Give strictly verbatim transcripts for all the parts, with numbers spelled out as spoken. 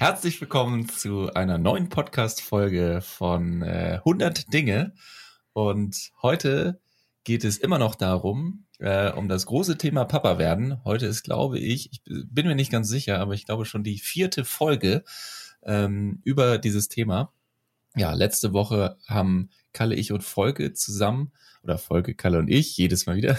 Herzlich willkommen zu einer neuen Podcast-Folge von äh, hundert Dinge. Und heute geht es immer noch darum, äh, um das große Thema Papa werden. Heute ist, glaube ich, ich bin mir nicht ganz sicher, aber ich glaube schon die vierte Folge ähm, über dieses Thema. Ja, letzte Woche haben Kalle, ich und Volke zusammen, oder Volke, Kalle und ich, jedes Mal wieder,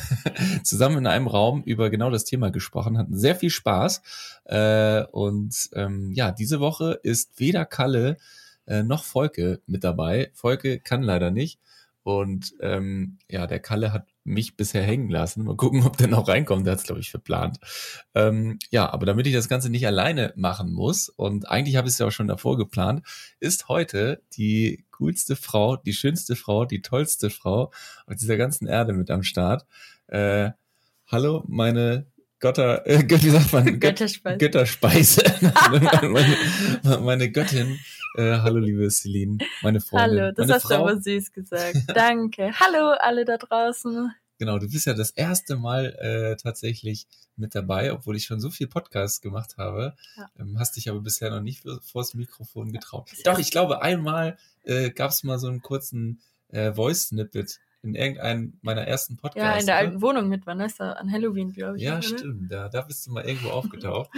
zusammen in einem Raum über genau das Thema gesprochen, hatten sehr viel Spaß. Äh, und ähm, ja, diese Woche ist weder Kalle äh, noch Volke mit dabei. Volke kann leider nicht. Und ähm, ja, der Kalle hat mich bisher hängen lassen. Mal gucken, ob der noch reinkommt. Der hat es, glaube ich, verplant. Ähm, ja, aber damit ich das Ganze nicht alleine machen muss, und eigentlich habe ich es ja auch schon davor geplant, ist heute die coolste Frau, die schönste Frau, die tollste Frau auf dieser ganzen Erde mit am Start. Äh, hallo, meine Götter, äh, wie sagt man? Götterspeise. Götterspeise. meine, meine Göttin. Äh, hallo, liebe Celine, meine Freundin. Hallo, das meine hast Frau. Du aber süß gesagt. Danke. Hallo, alle da draußen. Genau, du bist ja das erste Mal äh, tatsächlich mit dabei, obwohl ich schon so viel Podcasts gemacht habe. Ja. Ähm, hast dich aber bisher noch nicht für, vors Mikrofon getraut. Ja. Doch, ich glaube, einmal äh, gab es mal so einen kurzen äh, Voice-Snippet in irgendeinem meiner ersten Podcasts. Ja, in der alten Wohnung mit Vanessa, an Halloween, glaube ich. Ja, oder? Stimmt, da, da bist du mal irgendwo aufgetaucht.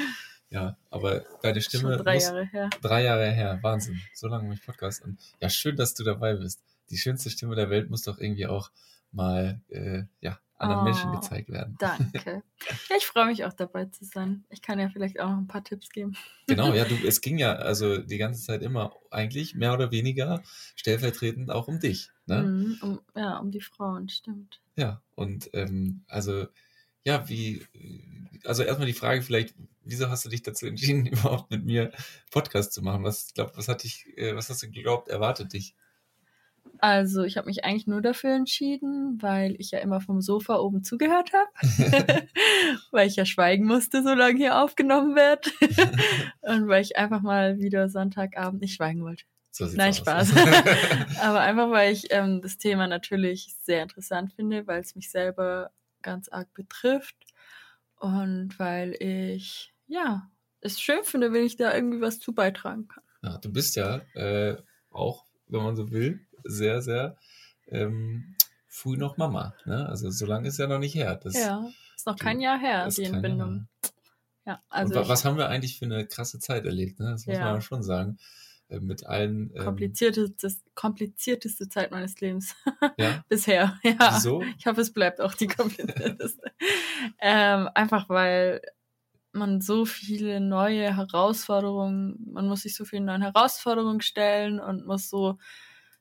Ja, aber deine Stimme schon drei muss, Jahre her. Drei Jahre her, Wahnsinn. So lange mache ich Podcast. Und ja, schön, dass du dabei bist. Die schönste Stimme der Welt muss doch irgendwie auch mal äh, ja, anderen oh, Menschen gezeigt werden. Danke. Ja, ich freue mich auch dabei zu sein. Ich kann ja vielleicht auch noch ein paar Tipps geben. Genau, ja, du, es ging ja also die ganze Zeit immer eigentlich mehr oder weniger stellvertretend auch um dich. Ne? Mhm, um, ja, um die Frauen, stimmt. Ja, und ähm, also... Ja, wie, also erstmal die Frage vielleicht, wieso hast du dich dazu entschieden, überhaupt mit mir Podcast zu machen? Was glaub, was hat dich, was hast du geglaubt, erwartet dich? Also ich habe mich eigentlich nur dafür entschieden, weil ich ja immer vom Sofa oben zugehört habe, weil ich ja schweigen musste, solange hier aufgenommen wird und weil ich einfach mal wieder Sonntagabend nicht schweigen wollte. So sieht's Nein, aus. Spaß. Aber einfach, weil ich ähm, das Thema natürlich sehr interessant finde, weil es mich selber ganz arg betrifft und weil ich, ja, es schön finde, wenn ich da irgendwie was zu beitragen kann. Ja, du bist ja äh, auch, wenn man so will, sehr, sehr ähm, früh noch Mama. Ne? Also so lange ist ja noch nicht her. Das, ja, ist noch kein du, Jahr her, die Entbindung. Ja, also wa- was haben wir eigentlich für eine krasse Zeit erlebt? Ne? Das muss ja. man schon sagen. Mit allen... Ähm, Komplizierte, das komplizierteste Zeit meines Lebens. Ja? Bisher, ja. Wieso? Ich hoffe, es bleibt auch die komplizierteste. ähm, einfach, weil man so viele neue Herausforderungen, man muss sich so vielen neuen Herausforderungen stellen und muss so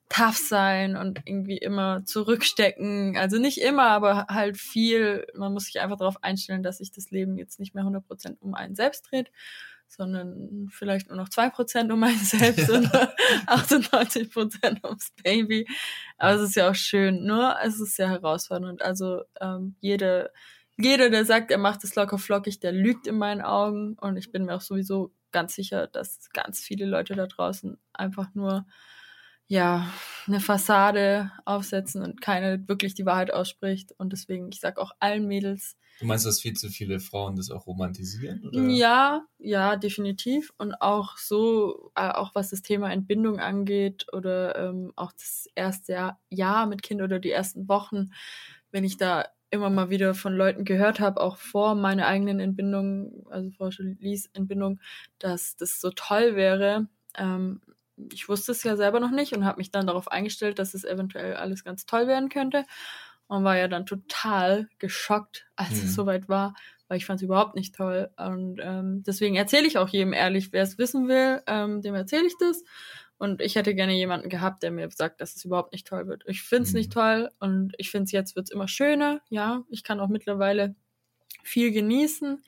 tough sein und irgendwie immer zurückstecken. Also nicht immer, aber halt viel. Man muss sich einfach darauf einstellen, dass sich das Leben jetzt nicht mehr hundert Prozent um einen selbst dreht, sondern vielleicht nur noch zwei Prozent um einen selbst und achtundneunzig Prozent ums Baby. Aber es ist ja auch schön, nur es ist ja herausfordernd. Also ähm, jeder, jeder, der sagt, er macht es locker flockig, der lügt in meinen Augen. Und ich bin mir auch sowieso ganz sicher, dass ganz viele Leute da draußen einfach nur ja eine Fassade aufsetzen und keine wirklich die Wahrheit ausspricht. Und deswegen, ich sage auch allen Mädels, du meinst, dass viel zu viele Frauen das auch romantisieren? Oder? Ja, ja, definitiv. Und auch so, äh, auch was das Thema Entbindung angeht oder ähm, auch das erste Jahr, Jahr mit Kind oder die ersten Wochen, wenn ich da immer mal wieder von Leuten gehört habe, auch vor meiner eigenen Entbindung, also vor Julies Entbindung, dass das so toll wäre. Ähm, ich wusste es ja selber noch nicht und habe mich dann darauf eingestellt, dass es eventuell alles ganz toll werden könnte. Und war ja dann total geschockt, als mhm. es soweit war, weil ich fand es überhaupt nicht toll. Und ähm, deswegen erzähle ich auch jedem ehrlich, wer es wissen will, ähm, dem erzähle ich das. Und ich hätte gerne jemanden gehabt, der mir sagt, dass es überhaupt nicht toll wird. Ich finde es mhm. nicht toll und ich finde es jetzt wird es immer schöner. Ja, ich kann auch mittlerweile viel genießen,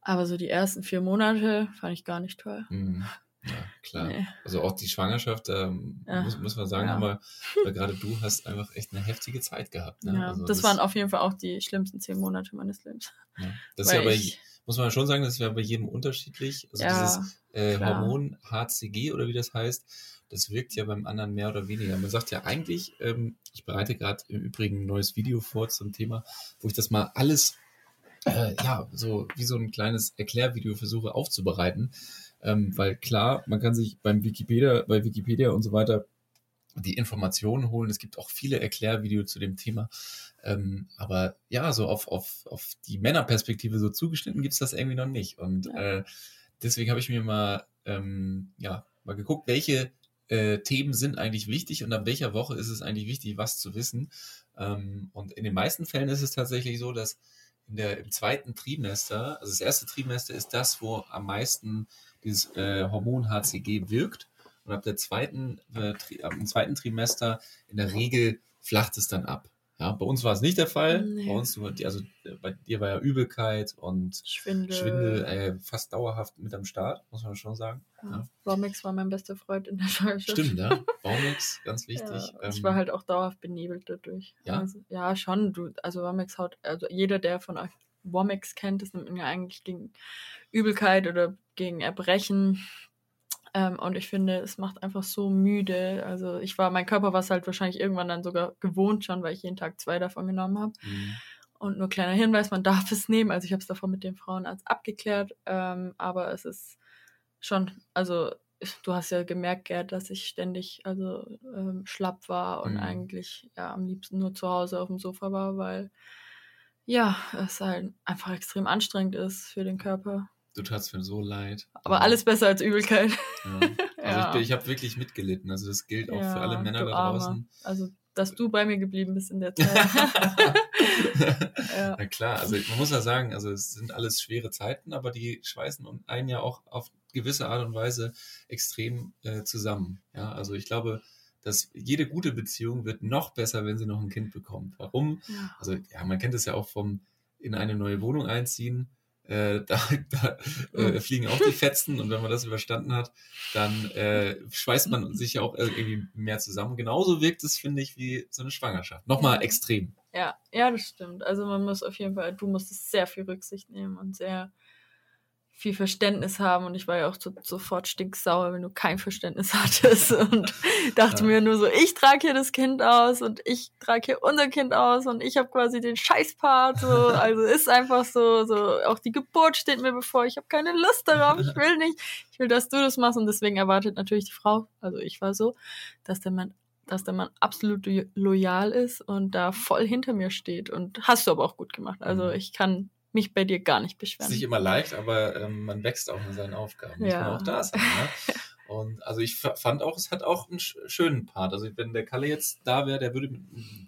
aber so die ersten vier Monate fand ich gar nicht toll. Mhm. Ja, klar. Nee. Also auch die Schwangerschaft, ähm, ja. muss, muss man sagen, ja. aber gerade du hast einfach echt eine heftige Zeit gehabt. Ne? Ja, also das, das waren auf jeden Fall auch die schlimmsten zehn Monate meines Lebens. Ja. Das ist ja bei, ich, muss man schon sagen, das ist ja bei jedem unterschiedlich. Also ja, dieses äh, Hormon H C G oder wie das heißt, das wirkt ja beim anderen mehr oder weniger. Man sagt ja eigentlich, ähm, ich bereite gerade im Übrigen ein neues Video vor zum Thema, wo ich das mal alles, äh, ja, so wie so ein kleines Erklärvideo versuche aufzubereiten. Ähm, weil klar, man kann sich beim Wikipedia, bei Wikipedia und so weiter die Informationen holen. Es gibt auch viele Erklärvideos zu dem Thema. Ähm, aber ja, so auf, auf, auf die Männerperspektive so zugeschnitten gibt es das irgendwie noch nicht. Und ja. äh, deswegen habe ich mir mal, ähm, ja, mal geguckt, welche äh, Themen sind eigentlich wichtig und an welcher Woche ist es eigentlich wichtig, was zu wissen. Ähm, und in den meisten Fällen ist es tatsächlich so, dass in der, im zweiten Trimester, also das erste Trimester ist das, wo am meisten dieses äh, Hormon H C G wirkt. Und ab, der zweiten, äh, tri- ab dem zweiten Trimester in der Regel flacht es dann ab. Ja, bei uns war es nicht der Fall. Nee. Bei uns, also bei dir war ja Übelkeit und Schwindel, Schwindel äh, fast dauerhaft mit am Start, muss man schon sagen. Ja. Ja. Vomex war mein bester Freund in der Schwangerschaft. Stimmt, ja. Vomex, ganz wichtig. Ja, ähm, ich war halt auch dauerhaft benebelt dadurch. Ja, also, ja schon. Du, also Vomex haut, also jeder, der von euch Vomex kennt, das nimmt man ja eigentlich gegen Übelkeit oder gegen Erbrechen. Ähm, und ich finde, es macht einfach so müde. Also ich war, mein Körper war es halt wahrscheinlich irgendwann dann sogar gewohnt schon, weil ich jeden Tag zwei davon genommen habe. Mhm. Und nur kleiner Hinweis, man darf es nehmen. Also ich habe es davon mit dem Frauenarzt abgeklärt. Ähm, aber es ist schon, also du hast ja gemerkt, Gerd, dass ich ständig also ähm, schlapp war und mhm. eigentlich ja am liebsten nur zu Hause auf dem Sofa war, weil ja, es halt einfach extrem anstrengend ist für den Körper. Du tatst mir so leid. Aber alles besser als Übelkeit. Ja. Also ja. ich, ich habe wirklich mitgelitten. Also das gilt auch ja, für alle Männer da draußen. Arme. Also, dass du bei mir geblieben bist in der Zeit. Ja. Na klar, also man muss ja sagen, also es sind alles schwere Zeiten, aber die schweißen einen ja auch auf gewisse Art und Weise extrem äh, zusammen. Ja, also ich glaube, dass jede gute Beziehung wird noch besser, wenn sie noch ein Kind bekommt. Warum? Ja. Also ja, man kennt es ja auch vom in eine neue Wohnung einziehen. Äh, da, da äh, fliegen auch die Fetzen und wenn man das überstanden hat, dann äh, schweißt man sich ja auch irgendwie mehr zusammen. Genauso wirkt es, finde ich, wie so eine Schwangerschaft. Nochmal extrem. Ja, ja, das stimmt. Also man muss auf jeden Fall, du musstest sehr viel Rücksicht nehmen und sehr viel Verständnis haben und ich war ja auch so, sofort stinksauer, wenn du kein Verständnis hattest und dachte ja. mir nur so, ich trage hier das Kind aus und ich trage hier unser Kind aus und ich habe quasi den Scheißpart, so, also ist einfach so, so, auch die Geburt steht mir bevor, ich habe keine Lust darauf, ich will nicht, ich will, dass du das machst und deswegen erwartet natürlich die Frau, also ich war so, dass der Mann dass der Mann absolut loyal ist und da voll hinter mir steht und hast du aber auch gut gemacht, also ich kann mich bei dir gar nicht beschweren. Ist nicht immer leicht, aber ähm, man wächst auch in seinen Aufgaben. Ja. Muss man auch da sein. Ne? Und also ich f- fand auch, es hat auch einen sch- schönen Part. Also wenn der Kalle jetzt da wäre, der würde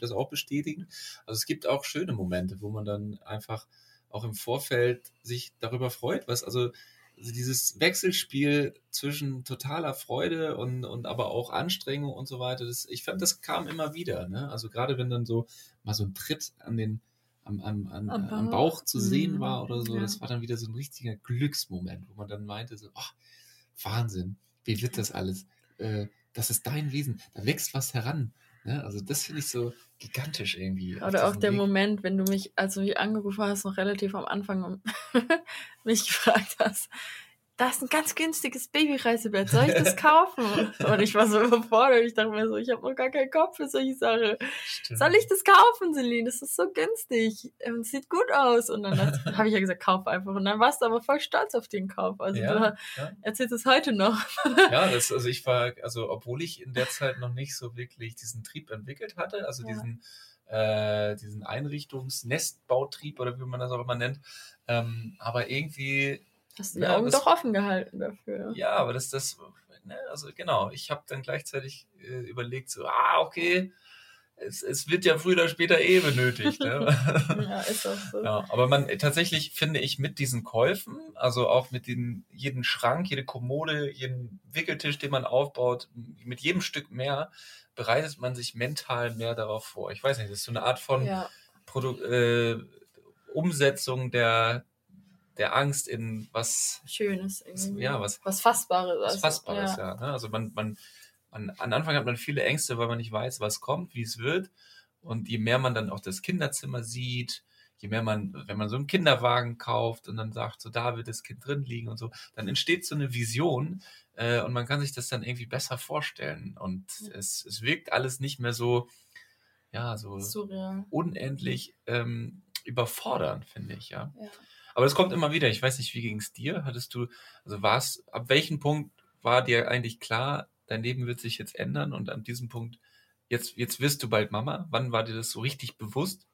das auch bestätigen. Also es gibt auch schöne Momente, wo man dann einfach auch im Vorfeld sich darüber freut, was also dieses Wechselspiel zwischen totaler Freude und, und aber auch Anstrengung und so weiter, das, ich fand, das kam immer wieder. Ne? Also gerade wenn dann so mal so ein Tritt an den Am, am, am, am, Bauch. am Bauch zu sehen war oder so. Ja. Das war dann wieder so ein richtiger Glücksmoment, wo man dann meinte, so, oh, Wahnsinn, wie wird das alles? Äh, das ist dein Wesen, da wächst was heran. Ne? Also das finde ich so gigantisch irgendwie. Oder auch der Weg. Moment, wenn du mich, als du mich angerufen hast, noch relativ am Anfang mich gefragt hast, da ist ein ganz günstiges Babyreisebett, soll ich das kaufen? Und ich war so überfordert, ich dachte mir so, ich habe noch gar keinen Kopf für solche Sachen. Stimmt. Soll ich das kaufen, Celine? Das ist so günstig. Es sieht gut aus. Und dann habe ich ja gesagt, kauf einfach. Und dann warst du aber voll stolz auf den Kauf. Also ja, du ja. erzählst es heute noch. Ja, das, also ich war, also obwohl ich in der Zeit noch nicht so wirklich diesen Trieb entwickelt hatte, also ja. diesen Äh, diesen Einrichtungs-Nestbautrieb oder wie man das auch immer nennt, ähm, aber irgendwie hast du die ja, Augen das, doch offen gehalten dafür. Ja, aber das, das, ne, also genau, ich habe dann gleichzeitig äh, überlegt, so, ah, okay, es, es wird ja früher oder später eh benötigt. Ne? Ja, ist auch so. Ja, aber man, tatsächlich finde ich mit diesen Käufen, also auch mit den, jeden Schrank, jede Kommode, jeden Wickeltisch, den man aufbaut, mit jedem Stück mehr, bereitet man sich mental mehr darauf vor. Ich weiß nicht, das ist so eine Art von ja. Produ- äh, Umsetzung der der Angst in was Schönes, irgendwie. Ja, was, was Fassbares. Was Fassbares, ja. ja. Also man, man, man, am Anfang hat man viele Ängste, weil man nicht weiß, was kommt, wie es wird. Und je mehr man dann auch das Kinderzimmer sieht, je mehr man, wenn man so einen Kinderwagen kauft und dann sagt, so da wird das Kind drin liegen und so, dann entsteht so eine Vision äh, und man kann sich das dann irgendwie besser vorstellen. Und ja. es, es wirkt alles nicht mehr so, ja, so surreal. Unendlich ähm, überfordernd, finde ich, ja. ja. Aber das kommt immer wieder. Ich weiß nicht, wie ging es dir? Hattest du, also war es, ab welchem Punkt war dir eigentlich klar, dein Leben wird sich jetzt ändern und an diesem Punkt, jetzt, jetzt wirst du bald Mama? Wann war dir das so richtig bewusst?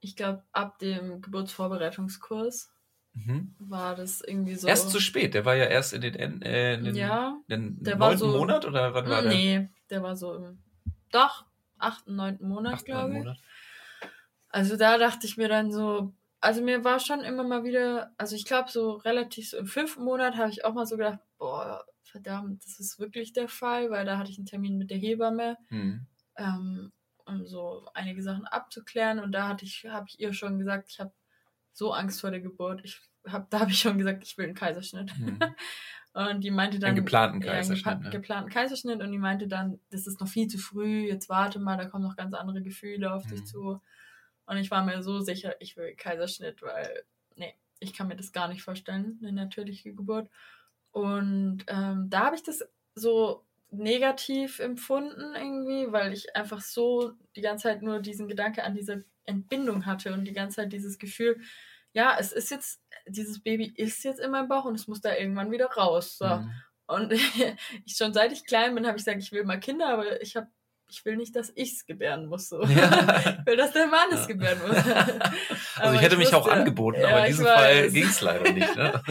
Ich glaube, ab dem Geburtsvorbereitungskurs. Mhm. War das irgendwie so. Erst zu spät, der war ja erst in den, äh, in den, ja, den der neunten war so, Monat oder wann war der? Nee, der war so im, doch, achten, neunten Monat, acht, glaube ich. Monat. Also da dachte ich mir dann so, also mir war schon immer mal wieder, also ich glaube so relativ so im fünften Monat habe ich auch mal so gedacht, boah, verdammt, das ist wirklich der Fall, weil da hatte ich einen Termin mit der Hebamme, mhm. ähm, um so einige Sachen abzuklären und da hatte ich, habe ich ihr schon gesagt, ich habe so Angst vor der Geburt. Ich hab, da habe ich schon gesagt, ich will einen Kaiserschnitt. Hm. Und die meinte dann... Einen geplanten Kaiserschnitt. Ja, einen gepa- ne? geplanten Kaiserschnitt. Und die meinte dann, das ist noch viel zu früh, jetzt warte mal, da kommen noch ganz andere Gefühle auf hm. dich zu. Und ich war mir so sicher, ich will einen Kaiserschnitt, weil, nee, ich kann mir das gar nicht vorstellen, eine natürliche Geburt. Und ähm, da habe ich das so negativ empfunden irgendwie, weil ich einfach so die ganze Zeit nur diesen Gedanke an diese Entbindung hatte und die ganze Zeit dieses Gefühl, ja, es ist jetzt, dieses Baby ist jetzt in meinem Bauch und es muss da irgendwann wieder raus. So. Mhm. Und ich schon seit ich klein bin, habe ich gesagt, ich will mal Kinder, aber ich habe, ich will nicht, dass ich es gebären muss. So. Ja. Ich will, dass der Mann es ja. gebären muss. Also ich hätte ich mich wusste, auch angeboten, ja, aber in diesem Fall ging es leider nicht. Ne?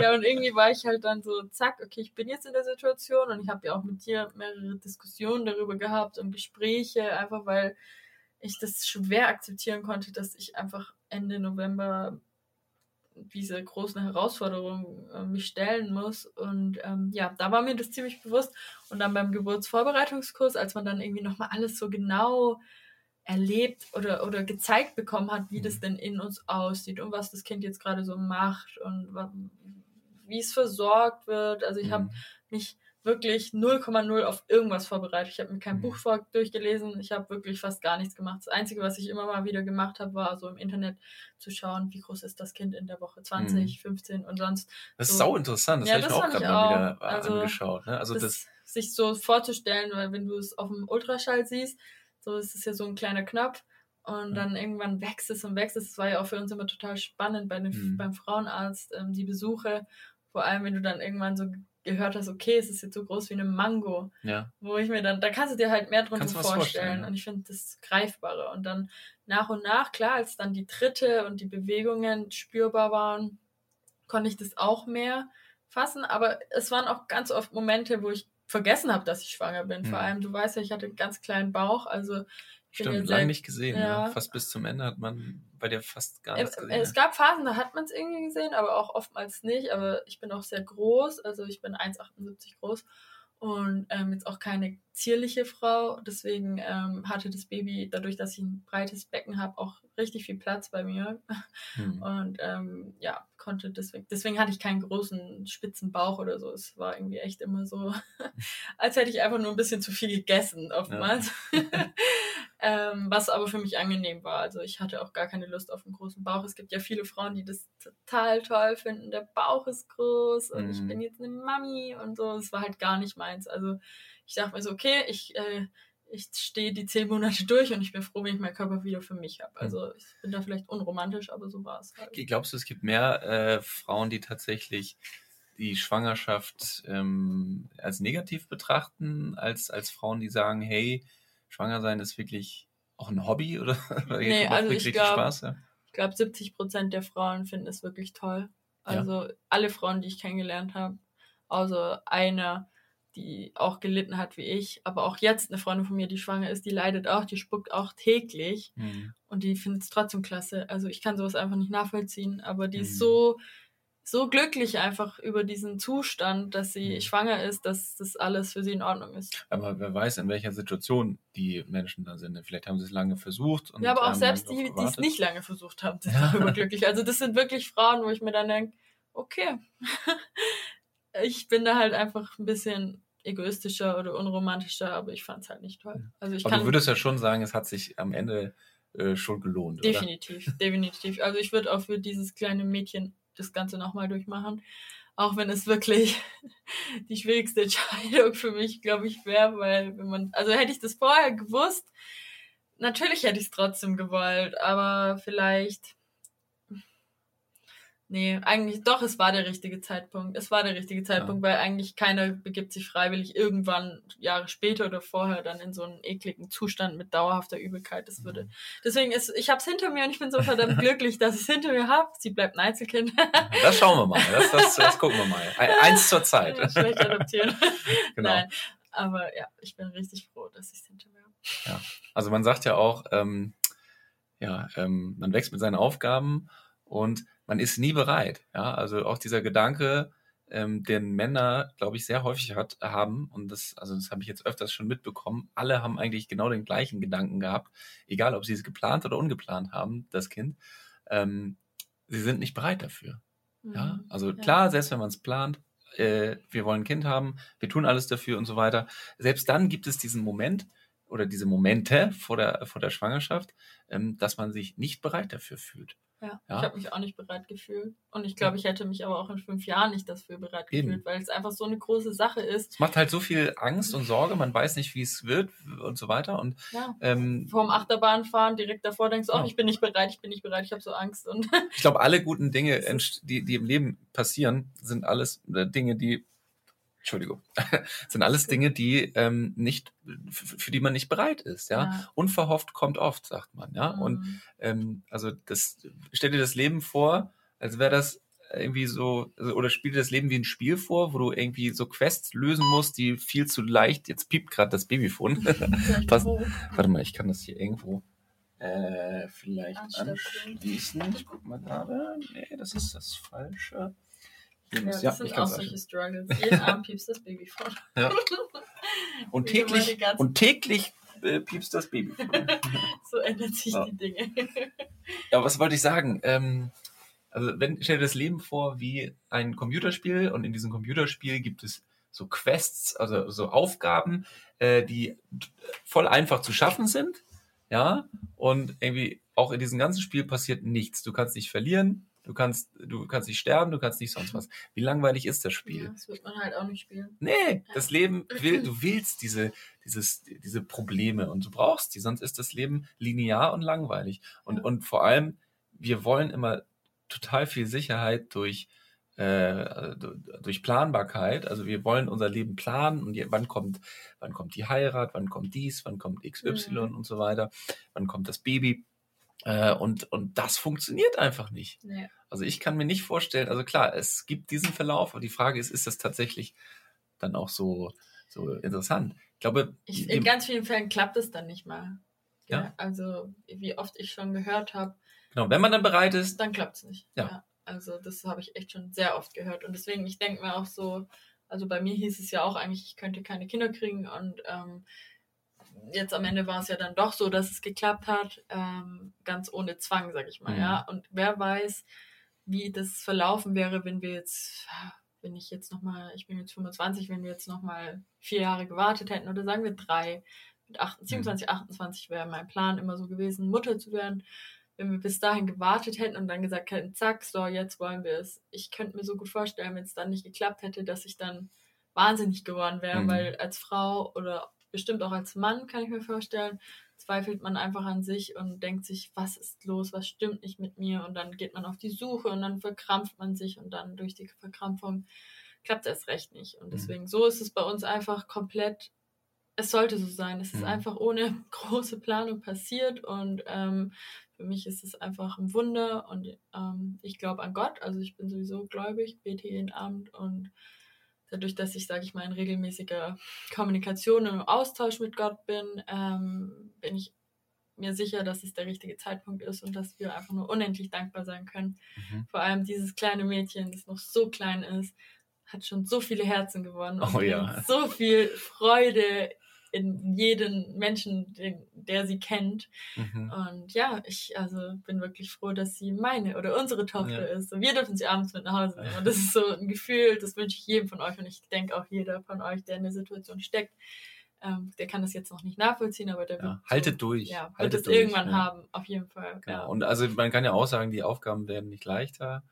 Ja, und irgendwie war ich halt dann so, zack, okay, ich bin jetzt in der Situation und ich habe ja auch mit dir mehrere Diskussionen darüber gehabt und Gespräche, einfach weil ich das schwer akzeptieren konnte, dass ich einfach Ende November diese großen Herausforderungen äh, mich stellen muss. Und ähm, ja, da war mir das ziemlich bewusst. Und dann beim Geburtsvorbereitungskurs, als man dann irgendwie nochmal alles so genau erlebt oder, oder gezeigt bekommen hat, wie das denn in uns aussieht und was das Kind jetzt gerade so macht und wie es versorgt wird. Also ich habe mich wirklich null Komma null auf irgendwas vorbereitet. Ich habe mir kein Buch vor durchgelesen. Ich habe wirklich fast gar nichts gemacht. Das Einzige, was ich immer mal wieder gemacht habe, war so im Internet zu schauen, wie groß ist das Kind in der Woche zwanzig, mhm. fünfzehn und sonst. Das so. Ist sau interessant. Das ja, habe ich mir auch gerade mal wieder also, angeschaut. Ne? Also das, das sich so vorzustellen, weil wenn du es auf dem Ultraschall siehst, so ist es ja so ein kleiner Knopf und mhm. dann irgendwann wächst es und wächst es. Das war ja auch für uns immer total spannend bei den, mhm. beim Frauenarzt, ähm, die Besuche. Vor allem, wenn du dann irgendwann so gehört hast, okay, es ist jetzt so groß wie eine Mango. Ja. Wo ich mir dann, da kannst du dir halt mehr drunter vorstellen. vorstellen. Und ich finde das Greifbare. Und dann nach und nach, klar, als dann die Tritte und die Bewegungen spürbar waren, konnte ich das auch mehr fassen. Aber es waren auch ganz oft Momente, wo ich vergessen habe, dass ich schwanger bin. Mhm. Vor allem, du weißt ja, ich hatte einen ganz kleinen Bauch. Also stimmt, lange nicht gesehen. Ja. Ja. Fast bis zum Ende hat man bei dir fast gar nichts gesehen. Es gab Phasen, da hat man es irgendwie gesehen, aber auch oftmals nicht. Aber ich bin auch sehr groß, also ich bin eins Komma achtundsiebzig groß und ähm, jetzt auch keine zierliche Frau. Deswegen ähm, hatte das Baby, dadurch, dass ich ein breites Becken habe, auch richtig viel Platz bei mir. Hm. Und ähm, ja, konnte deswegen, deswegen hatte ich keinen großen spitzen Bauch oder so. Es war irgendwie echt immer so, als hätte ich einfach nur ein bisschen zu viel gegessen, oftmals. Ja. Ähm, was aber für mich angenehm war. Also ich hatte auch gar keine Lust auf einen großen Bauch. Es gibt ja viele Frauen, die das total toll finden. Der Bauch ist groß und mhm. ich bin jetzt eine Mami und so. Das war halt gar nicht meins. Also ich dachte mir so, okay, ich, äh, ich stehe die zehn Monate durch und ich bin froh, wenn ich meinen Körper wieder für mich habe. Also ich bin da vielleicht unromantisch, aber so war es halt. Glaubst du, es gibt mehr äh, Frauen, die tatsächlich die Schwangerschaft ähm, als negativ betrachten, als, als Frauen, die sagen, hey, schwanger sein ist wirklich auch ein Hobby oder nee, also ich glaube, ja? glaub, siebzig Prozent der Frauen finden es wirklich toll. Also ja. alle Frauen, die ich kennengelernt habe, außer einer, die auch gelitten hat wie ich, aber auch jetzt eine Freundin von mir, die schwanger ist, die leidet auch, die spuckt auch täglich mhm. und die findet es trotzdem klasse. Also ich kann sowas einfach nicht nachvollziehen, aber die mhm. ist so, so glücklich einfach über diesen Zustand, dass sie mhm. schwanger ist, dass das alles für sie in Ordnung ist. Aber wer weiß, in welcher Situation die Menschen da sind. Vielleicht haben sie es lange versucht. Und ja, aber auch selbst die, die es nicht lange versucht haben, sind ja. darüber glücklich. Also das sind wirklich Frauen, wo ich mir dann denke, okay, ich bin da halt einfach ein bisschen egoistischer oder unromantischer, aber ich fand es halt nicht toll. Also ich aber kann, du würdest ja schon sagen, es hat sich am Ende äh, schon gelohnt, definitiv, oder? Definitiv, definitiv. Also ich würde auch für dieses kleine Mädchen das Ganze nochmal durchmachen. Auch wenn es wirklich die schwierigste Entscheidung für mich, glaube ich, wäre, weil wenn man, also hätte ich das vorher gewusst, natürlich hätte ich es trotzdem gewollt, aber vielleicht Nee, eigentlich doch, es war der richtige Zeitpunkt. Es war der richtige Zeitpunkt, ja. Weil eigentlich keiner begibt sich freiwillig irgendwann Jahre später oder vorher dann in so einen ekligen Zustand mit dauerhafter Übelkeit. Das würde. Deswegen ist, ich hab's hinter mir und ich bin so verdammt glücklich, dass ich es hinter mir habe. Sie bleibt ein Einzelkind. Das schauen wir mal. Das, das, das gucken wir mal. Eins zur Zeit. Schlecht adoptieren. Genau. Nein. Aber ja, ich bin richtig froh, dass ich es hinter mir habe. Ja. Also man sagt ja auch, ähm, ja, ähm, man wächst mit seinen Aufgaben und man ist nie bereit, ja, also auch dieser Gedanke, ähm, den Männer, glaube ich, sehr häufig hat, haben, und das, also das habe ich jetzt öfters schon mitbekommen, alle haben eigentlich genau den gleichen Gedanken gehabt, egal ob sie es geplant oder ungeplant haben, das Kind, ähm, sie sind nicht bereit dafür, mhm. ja, also klar, ja. Selbst wenn man es plant, äh, wir wollen ein Kind haben, wir tun alles dafür und so weiter, selbst dann gibt es diesen Moment oder diese Momente vor der, vor der Schwangerschaft, ähm, dass man sich nicht bereit dafür fühlt. Ja, ja, ich habe mich auch nicht bereit gefühlt. Und ich glaube, ich hätte mich aber auch in fünf Jahren nicht dafür bereit gefühlt, Eben. Weil es einfach so eine große Sache ist. Es macht halt so viel Angst und Sorge, man weiß nicht, wie es wird und so weiter. Und ja. ähm, vorm Achterbahnfahren, direkt davor denkst du, oh, ja. ich bin nicht bereit, ich bin nicht bereit, ich habe so Angst. Und ich glaube, alle guten Dinge, die, die im Leben passieren, sind alles Dinge, die, Entschuldigung, sind alles Dinge, die ähm, nicht, für die man nicht bereit ist, ja. ja. Unverhofft kommt oft, sagt man, ja. Mhm. Und ähm, also das, stell dir das Leben vor, als wäre das irgendwie so, also, oder spiel dir das Leben wie ein Spiel vor, wo du irgendwie so Quests lösen musst, die viel zu leicht. Jetzt piept gerade das Babyfon. Passt. Warte mal, ich kann das hier irgendwo äh, vielleicht anschließen. Ich guck mal gerade. Nee, das ist das Falsche. Ja, das ja, sind auch solche Struggles. Jeden Abend piepst das Baby vor. Ja. Und, täglich, und täglich äh, piepst das Baby vor. So ändern sich ja. die Dinge. Ja, was wollte ich sagen? Ähm, also wenn, stell dir das Leben vor wie ein Computerspiel, und in diesem Computerspiel gibt es so Quests, also so Aufgaben, äh, die voll einfach zu schaffen sind. Ja, und irgendwie auch in diesem ganzen Spiel passiert nichts. Du kannst nicht verlieren. Du kannst, du kannst nicht sterben, du kannst nicht sonst was. Wie langweilig ist das Spiel? Ja, das wird man halt auch nicht spielen. Nee, das Leben will, du willst diese, dieses, diese Probleme, und du brauchst die, sonst ist das Leben linear und langweilig. Und, ja. und vor allem, wir wollen immer total viel Sicherheit durch, äh, durch Planbarkeit. Also wir wollen unser Leben planen, und wann kommt, wann kommt die Heirat, wann kommt dies, wann kommt X Y mhm. und so weiter, wann kommt das Baby. Äh, und, und das funktioniert einfach nicht. Nee. Also ich kann mir nicht vorstellen, also klar, es gibt diesen Verlauf, aber die Frage ist, ist das tatsächlich dann auch so, so interessant? Ich glaube, ich, in ganz vielen Fällen klappt es dann nicht mal. Ja? Ja, also wie oft ich schon gehört habe. Genau, wenn man dann bereit ist. Dann klappt es nicht. Ja. Ja, also das habe ich echt schon sehr oft gehört. Und deswegen, ich denke mir auch so, also bei mir hieß es ja auch eigentlich, ich könnte keine Kinder kriegen, und ähm, jetzt am Ende war es ja dann doch so, dass es geklappt hat, ähm, ganz ohne Zwang, sag ich mal, mhm. ja. Und wer weiß, wie das verlaufen wäre, wenn wir jetzt, wenn ich jetzt nochmal, ich bin jetzt fünfundzwanzig, wenn wir jetzt nochmal vier Jahre gewartet hätten, oder sagen wir drei, mit acht, siebenundzwanzig, mhm. achtundzwanzig wäre mein Plan immer so gewesen, Mutter zu werden. Wenn wir bis dahin gewartet hätten und dann gesagt hätten, zack, so, jetzt wollen wir es. Ich könnte mir so gut vorstellen, wenn es dann nicht geklappt hätte, dass ich dann wahnsinnig geworden wäre, mhm. weil als Frau oder bestimmt auch als Mann, kann ich mir vorstellen, zweifelt man einfach an sich und denkt sich, was ist los, was stimmt nicht mit mir? Und dann geht man auf die Suche und dann verkrampft man sich, und dann durch die Verkrampfung klappt es erst recht nicht. Und deswegen, so ist es bei uns einfach komplett, es sollte so sein, es ist einfach ohne große Planung passiert, und ähm, für mich ist es einfach ein Wunder, und ähm, ich glaube an Gott, also ich bin sowieso gläubig, bete jeden Abend, und dadurch, dass ich, sage ich mal, in regelmäßiger Kommunikation und Austausch mit Gott bin, ähm, bin ich mir sicher, dass es der richtige Zeitpunkt ist und dass wir einfach nur unendlich dankbar sein können. Mhm. Vor allem dieses kleine Mädchen, das noch so klein ist, hat schon so viele Herzen gewonnen und oh, ja. so viel Freude in jeden Menschen, den, der sie kennt. Mhm. Und ja, ich also bin wirklich froh, dass sie meine oder unsere Tochter ja. ist. Und wir dürfen sie abends mit nach Hause nehmen. Und das ist so ein Gefühl, das wünsche ich jedem von euch. Und ich denke auch, jeder von euch, der in der Situation steckt, ähm, der kann das jetzt noch nicht nachvollziehen, aber der ja. wird, haltet so, durch. Ja, wird haltet es durch, irgendwann ja. haben, auf jeden Fall. Genau. Ja. Und also man kann ja auch sagen, die Aufgaben werden nicht leichter,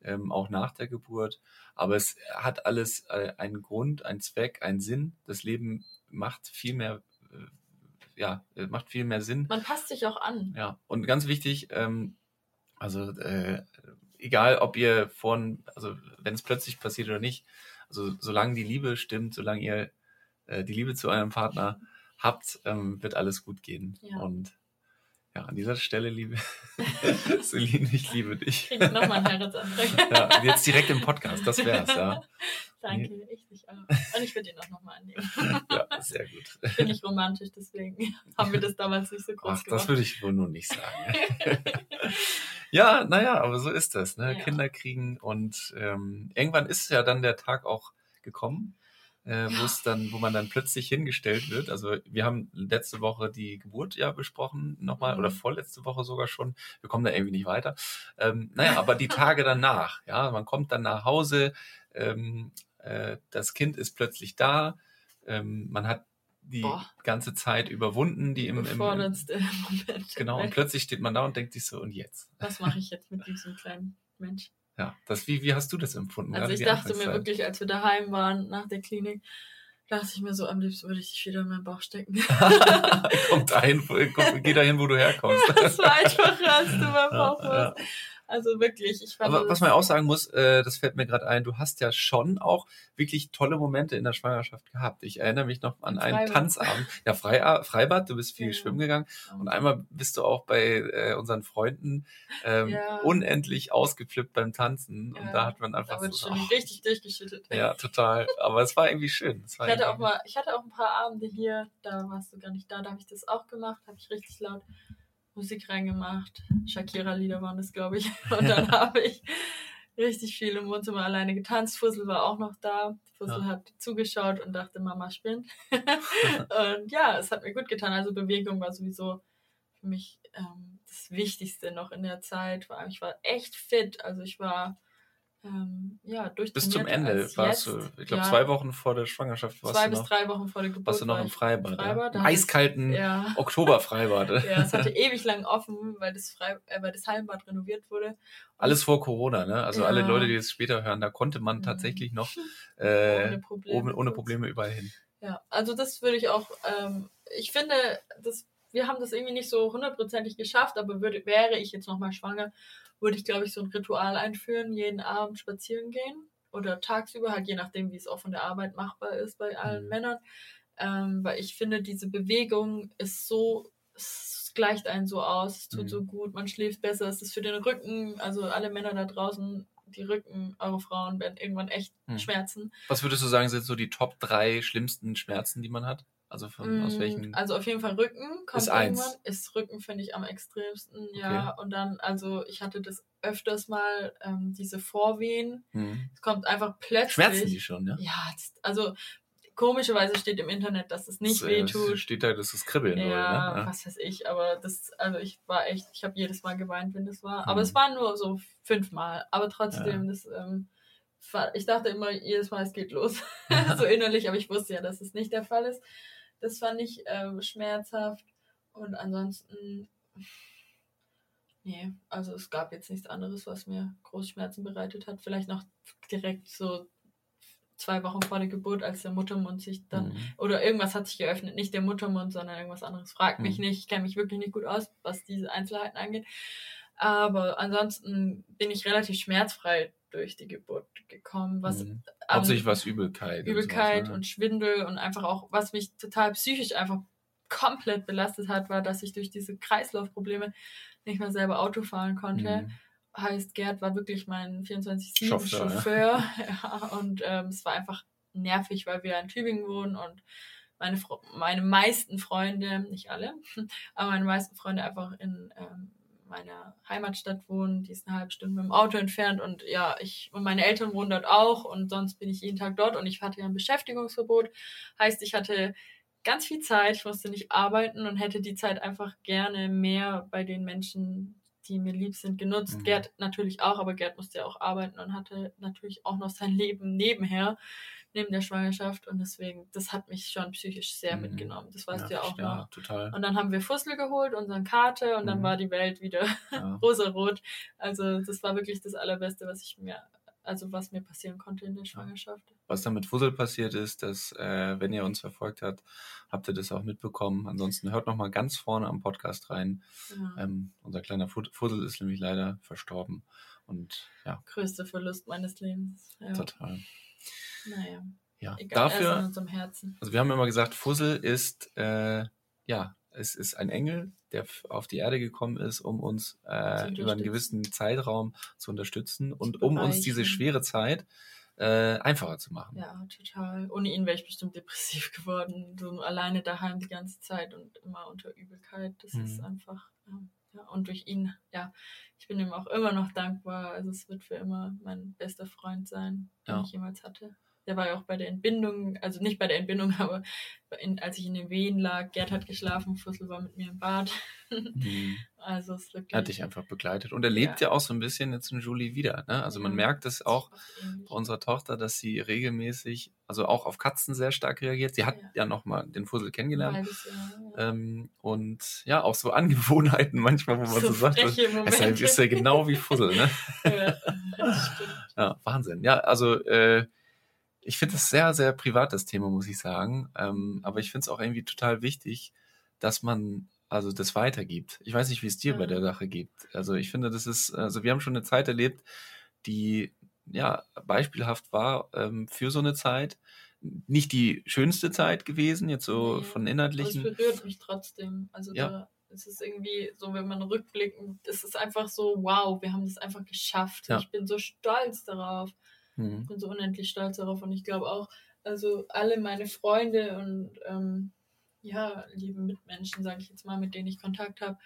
ähm, auch nach der Geburt. Aber es hat alles äh, einen Grund, einen Zweck, einen Sinn. Das Leben macht viel mehr, ja, macht viel mehr Sinn. Man passt sich auch an. Ja, und ganz wichtig, ähm, also äh, egal ob ihr von, also wenn es plötzlich passiert oder nicht, also solange die Liebe stimmt, solange ihr äh, die Liebe zu eurem Partner habt, ähm, wird alles gut gehen. Ja. Und ja, an dieser Stelle, liebe Celine, ich liebe dich. Kriegst du nochmal einen Heiratsantrag. Ja, jetzt direkt im Podcast, das wär's, ja. Danke, nee. Ich dich auch. Und ich würde ihn auch nochmal annehmen. Ja, sehr gut. Ich bin nicht romantisch, deswegen haben wir das damals nicht so groß Ach, gemacht. Das würde ich wohl nur nicht sagen. Ja, naja, aber so ist das, ne? Ja. Kinder kriegen und ähm, irgendwann ist ja dann der Tag auch gekommen, äh, wo es dann, wo man dann plötzlich hingestellt wird. Also wir haben letzte Woche die Geburt ja besprochen nochmal, mhm. oder vorletzte Woche sogar schon. Wir kommen da irgendwie nicht weiter. Ähm, naja, aber die Tage danach, ja, man kommt dann nach Hause, ähm, äh, das Kind ist plötzlich da, ähm, man hat die Boah. ganze Zeit überwunden, die im, im, im Moment. Genau, und plötzlich steht man da und denkt sich so, und jetzt? Was mache ich jetzt mit diesem kleinen Mensch? Ja, das, wie, wie hast du das empfunden? Also ich dachte mir wirklich, als wir daheim waren, nach der Klinik, dachte ich mir so, am liebsten würde ich dich wieder in meinen Bauch stecken. Komm dahin, komm, geh dahin, wo du herkommst. Das war einfacher, als du beim Bauch warst. Ja. Also wirklich, ich fand. Aber was man auch sagen muss, äh, das fällt mir gerade ein, du hast ja schon auch wirklich tolle Momente in der Schwangerschaft gehabt. Ich erinnere mich noch an einen Freibad. Tanzabend. Ja, Freibad, Freibad, du bist viel ja. schwimmen gegangen. Und einmal bist du auch bei äh, unseren Freunden ähm, ja. unendlich ausgeflippt beim Tanzen. Ja. Und da hat man einfach so... Schon oh, richtig durchgeschüttelt. Ja, total. Aber es war irgendwie schön. Es war ich, hatte irgendwie auch mal, ich hatte auch ein paar Abende hier, da warst du gar nicht da, da habe ich das auch gemacht, habe ich richtig laut Musik reingemacht, Shakira-Lieder waren das, glaube ich. Und dann habe ich richtig viel im Wohnzimmer alleine getanzt. Fussel war auch noch da. Fussel ja. hat zugeschaut und dachte, Mama spinnt. Und ja, es hat mir gut getan. Also Bewegung war sowieso für mich ähm, das Wichtigste noch in der Zeit. Vor allem, ich war echt fit. Also ich war ähm, ja durchtrainiert. Bis zum Ende warst du, ich glaube, ja, zwei Wochen vor der Schwangerschaft warst du noch. Zwei bis drei Wochen vor der Geburt warst du noch im Freibad. Im Freibad, ja. Im eiskalten ja. Oktoberfreibad. Ja, es hatte ewig lang offen, weil das, Freib- äh, weil das Hallenbad renoviert wurde. Und alles vor Corona, ne? Also ja. alle Leute, die das später hören, da konnte man mhm. tatsächlich noch äh, ohne, Probleme, ohne, ohne Probleme überall hin. Ja, also das würde ich auch, ähm, ich finde, das, wir haben das irgendwie nicht so hundertprozentig geschafft, aber würde, wäre ich jetzt nochmal schwanger, würde ich, glaube ich, so ein Ritual einführen, jeden Abend spazieren gehen oder tagsüber, halt je nachdem, wie es auch von der Arbeit machbar ist bei allen mhm. Männern, ähm, weil ich finde, diese Bewegung ist so, es gleicht einen so aus, es tut mhm. so gut, man schläft besser, es ist für den Rücken, also alle Männer da draußen, die Rücken, eure Frauen werden irgendwann echt mhm. Schmerzen. Was würdest du sagen, sind so die Top drei schlimmsten Schmerzen, die man hat? Also von mm, aus welchen? Also auf jeden Fall Rücken kommt ist irgendwann. Eins. Ist Rücken, finde ich, am extremsten, ja. Okay. Und dann, also ich hatte das öfters mal, ähm, diese Vorwehen. Mhm. Es kommt einfach plötzlich. Schmerzen die schon, ja? Ja, also komischerweise steht im Internet, dass es nicht das, wehtut. Es steht da, dass es kribbeln ja, soll, ne? Ja, was weiß ich, aber das, also ich war echt, ich habe jedes Mal geweint, wenn das war. Mhm. Aber es waren nur so fünfmal. Aber trotzdem, ja. das... Ähm, ich dachte immer, jedes Mal, es geht los. So innerlich, aber ich wusste ja, dass es nicht der Fall ist. Das fand ich ähm, schmerzhaft. Und ansonsten, nee, also es gab jetzt nichts anderes, was mir Großschmerzen bereitet hat. Vielleicht noch direkt so zwei Wochen vor der Geburt, als der Muttermund sich dann, mhm. oder irgendwas hat sich geöffnet. Nicht der Muttermund, sondern irgendwas anderes. Fragt mhm. mich nicht, ich kenne mich wirklich nicht gut aus, was diese Einzelheiten angeht. Aber ansonsten bin ich relativ schmerzfrei durch die Geburt gekommen. Was mhm. am, hauptsächlich was Übelkeit. Übelkeit und, so, und Schwindel und einfach auch, was mich total psychisch einfach komplett belastet hat, war, dass ich durch diese Kreislaufprobleme nicht mehr selber Auto fahren konnte. Mhm. Heißt, Gerd war wirklich mein vierundzwanzig sieben Chauffeur. Chauffeur. Ja, und ähm, es war einfach nervig, weil wir in Tübingen wohnen und meine, meine meisten Freunde, nicht alle, aber meine meisten Freunde einfach in ähm, meiner Heimatstadt wohnen, die ist eine halbe Stunde mit dem Auto entfernt und ja, ich und meine Eltern wohnen dort auch und sonst bin ich jeden Tag dort und ich hatte ja ein Beschäftigungsverbot, heißt, ich hatte ganz viel Zeit, ich musste nicht arbeiten und hätte die Zeit einfach gerne mehr bei den Menschen, die mir lieb sind, genutzt. Mhm. Gerd natürlich auch, aber Gerd musste ja auch arbeiten und hatte natürlich auch noch sein Leben nebenher, neben der Schwangerschaft und deswegen, das hat mich schon psychisch sehr mhm. mitgenommen, das weißt ja, du ja auch ja, noch. Total. Und dann haben wir Fussel geholt, unseren Kater und mhm. dann war die Welt wieder ja. rosarot. Also das war wirklich das Allerbeste, was ich mir, also was mir passieren konnte in der Schwangerschaft. Was dann mit Fussel passiert ist, dass äh, wenn ihr uns verfolgt habt, habt ihr das auch mitbekommen. Ansonsten hört nochmal ganz vorne am Podcast rein. Ja. Ähm, unser kleiner Fussel ist nämlich leider verstorben. Und ja. Größter Verlust meines Lebens. Ja. Total. Naja. Ja. Egal, dafür, in unserem Herzen. Also wir haben immer gesagt, Fussel ist, äh, ja, es ist ein Engel, der auf die Erde gekommen ist, um uns äh, über einen gewissen Zeitraum zu unterstützen und zu um uns diese schwere Zeit äh, einfacher zu machen. Ja, total. Ohne ihn wäre ich bestimmt depressiv geworden. So alleine daheim die ganze Zeit und immer unter Übelkeit. Das mhm. ist einfach... Ja. Ja, und durch ihn, ja, ich bin ihm auch immer noch dankbar. Also es wird für immer mein bester Freund sein, den ja. ich jemals hatte. Der war ja auch bei der Entbindung, also nicht bei der Entbindung, aber in, als ich in den Wehen lag, Gerd hat geschlafen, Fussel war mit mir im Bad. Mhm. Also es wirklich... Hat dich einfach begleitet. Und er lebt ja, ja auch so ein bisschen jetzt in Julie wieder. Ne? Also man ja, merkt es auch bei unserer Tochter, dass sie regelmäßig, also auch auf Katzen sehr stark reagiert. Sie hat ja, ja nochmal den Fussel kennengelernt. Ja, ja. Ähm, und ja, auch so Angewohnheiten manchmal, wo man so, so sagt, das ist ja genau wie Fussel. Ne? Ja, das stimmt. Ja, Wahnsinn. Ja, also... Äh, Ich finde das sehr, sehr privat, das Thema, muss ich sagen. Ähm, aber ich finde es auch irgendwie total wichtig, dass man also das weitergibt. Ich weiß nicht, wie es dir ja. bei der Sache geht. Also ich finde, das ist, also wir haben schon eine Zeit erlebt, die ja beispielhaft war ähm, für so eine Zeit. Nicht die schönste Zeit gewesen, jetzt so nee, von inhaltlichen. Das berührt mich trotzdem. Also ja. da Es ist irgendwie so, wenn man rückblickend, es ist einfach so, wow, wir haben das einfach geschafft. Ja. Ich bin so stolz darauf. Ich bin so unendlich stolz darauf und ich glaube auch, also alle meine Freunde und ähm, ja, liebe Mitmenschen, sage ich jetzt mal, mit denen ich Kontakt habe,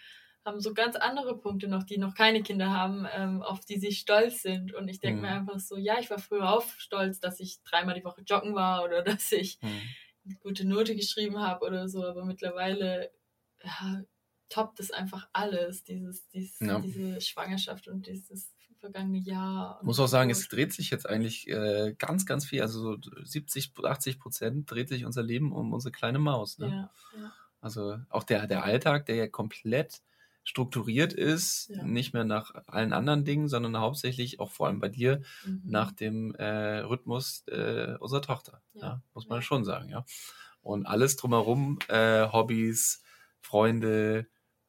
haben so ganz andere Punkte noch, die noch keine Kinder haben, ähm, auf die sie stolz sind. Und ich denke mhm. mir einfach so, ja, ich war früher auch stolz, dass ich dreimal die Woche joggen war oder dass ich mhm. eine gute Note geschrieben habe oder so, aber mittlerweile ja, toppt es einfach alles, dieses, dieses, ja. diese Schwangerschaft und dieses vergangene Jahr. Ich muss auch sagen, es dreht sich jetzt eigentlich äh, ganz, ganz viel, also so siebzig, achtzig Prozent dreht sich unser Leben um unsere kleine Maus. Ne? Ja, ja. Also auch der, der Alltag, der ja komplett strukturiert ist, ja. nicht mehr nach allen anderen Dingen, sondern hauptsächlich auch vor allem bei dir mhm. nach dem äh, Rhythmus äh, unserer Tochter. Ja. Ja? Muss man ja. schon sagen, ja. Und alles drumherum, äh, Hobbys, Freunde,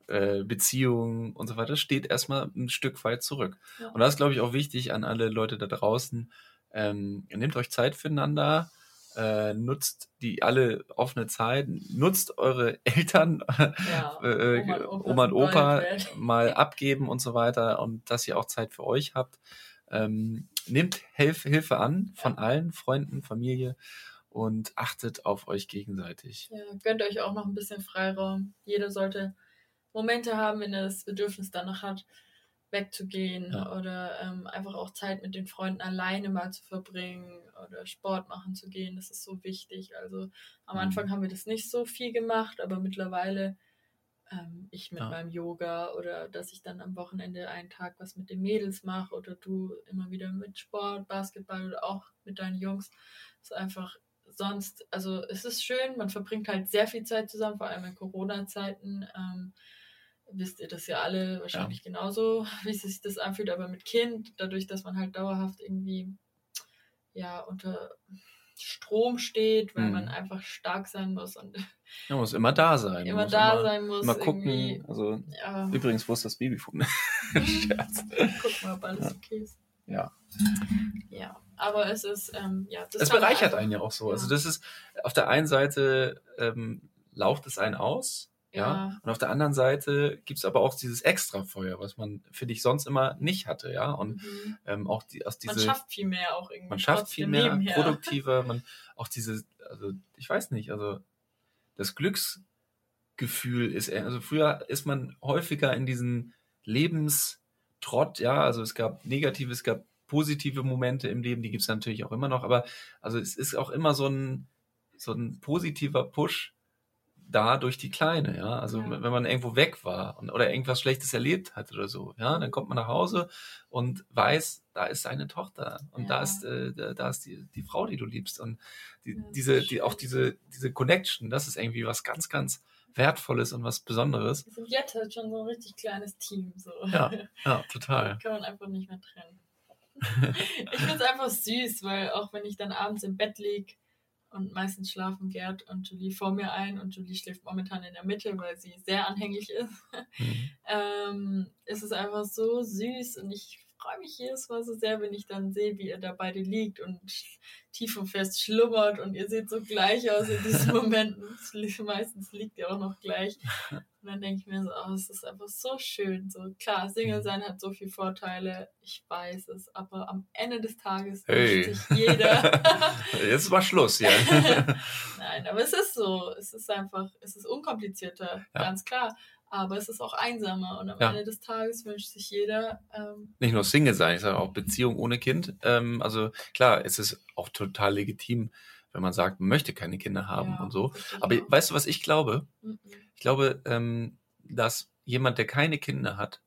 Beziehungen und so weiter, steht erstmal ein Stück weit zurück. Ja. Und das ist, glaube ich, auch wichtig an alle Leute da draußen. Ähm, nehmt euch Zeit füreinander, äh, nutzt die alle offene Zeit, nutzt eure Eltern, ja, äh, Oma und Opa, Opa mal abgeben und so weiter und dass ihr auch Zeit für euch habt. Ähm, nehmt Hilf- Hilfe an von ja. allen, Freunden, Familie. Und achtet auf euch gegenseitig. Ja, gönnt euch auch noch ein bisschen Freiraum. Jeder sollte Momente haben, wenn er das Bedürfnis danach hat, wegzugehen ja. oder ähm, einfach auch Zeit mit den Freunden alleine mal zu verbringen oder Sport machen zu gehen. Das ist so wichtig. Also am Anfang haben wir das nicht so viel gemacht, aber mittlerweile ähm, ich mit ja. meinem Yoga oder dass ich dann am Wochenende einen Tag was mit den Mädels mache oder du immer wieder mit Sport, Basketball oder auch mit deinen Jungs. Das ist einfach... Sonst, also es ist schön, man verbringt halt sehr viel Zeit zusammen, vor allem in Corona-Zeiten, ähm, wisst ihr das ja alle wahrscheinlich ja. genauso, wie sich das anfühlt, aber mit Kind, dadurch, dass man halt dauerhaft irgendwie ja unter Strom steht, weil mhm. man einfach stark sein muss. Und man muss immer da sein. Immer muss da immer, sein muss. Mal gucken, also ja. übrigens, wo ist das Babyfon? Scherz. Guck mal, ob alles ja. okay ist. Ja. Ja, aber es ist, ähm, ja. Das es bereichert einfach, einen ja auch so. Ja. Also das ist, auf der einen Seite ähm, lauft es einen aus, ja. ja, und auf der anderen Seite gibt es aber auch dieses Extrafeuer, was man, finde ich, sonst immer nicht hatte, ja. Und mhm. ähm, auch die, aus diese... Man schafft viel mehr auch irgendwie. Man schafft viel mehr, nebenher. Produktiver, man, auch diese, also ich weiß nicht, also das Glücksgefühl ist, also früher ist man häufiger in diesen Lebens... Trott, ja, also es gab negative, es gab positive Momente im Leben, die gibt es natürlich auch immer noch, aber also es ist auch immer so ein, so ein positiver Push da durch die Kleine, ja, also ja. wenn man irgendwo weg war und, oder irgendwas Schlechtes erlebt hat oder so, ja, dann kommt man nach Hause und weiß, da ist seine Tochter und ja. da ist, äh, da ist die, die Frau, die du liebst und die, diese, die, auch diese, diese Connection, das ist irgendwie was ganz, ganz Wertvolles und was Besonderes. Wir sind jetzt halt schon so ein richtig kleines Team. So. Ja, ja, total. Kann man einfach nicht mehr trennen. Ich finde es einfach süß, weil auch wenn ich dann abends im Bett liege und meistens schlafen Gerd und Julie vor mir ein und Julie schläft momentan in der Mitte, weil sie sehr anhänglich ist, mhm. ähm, ist es einfach so süß und ich freue mich jedes Mal so sehr, wenn ich dann sehe, wie ihr da beide liegt und tief und fest schlummert und ihr seht so gleich aus in diesen Momenten. Meistens liegt ihr auch noch gleich. Und dann denke ich mir so, oh, es ist einfach so schön. So, klar, Single sein hat so viele Vorteile, ich weiß es, aber am Ende des Tages hey. wünscht sich jeder. Jetzt war Schluss, ja. Nein, aber es ist so. Es ist einfach, es ist unkomplizierter, ja. ganz klar. Aber es ist auch einsamer und am ja. Ende des Tages wünscht sich jeder... Ähm, nicht nur Single sein, ich sage auch Beziehung ohne Kind. Ähm, also klar, es ist auch total legitim, wenn man sagt, man möchte keine Kinder haben ja, und so. Aber auch. Weißt du, was ich glaube? Mhm. Ich glaube, ähm, dass jemand, der keine Kinder hat,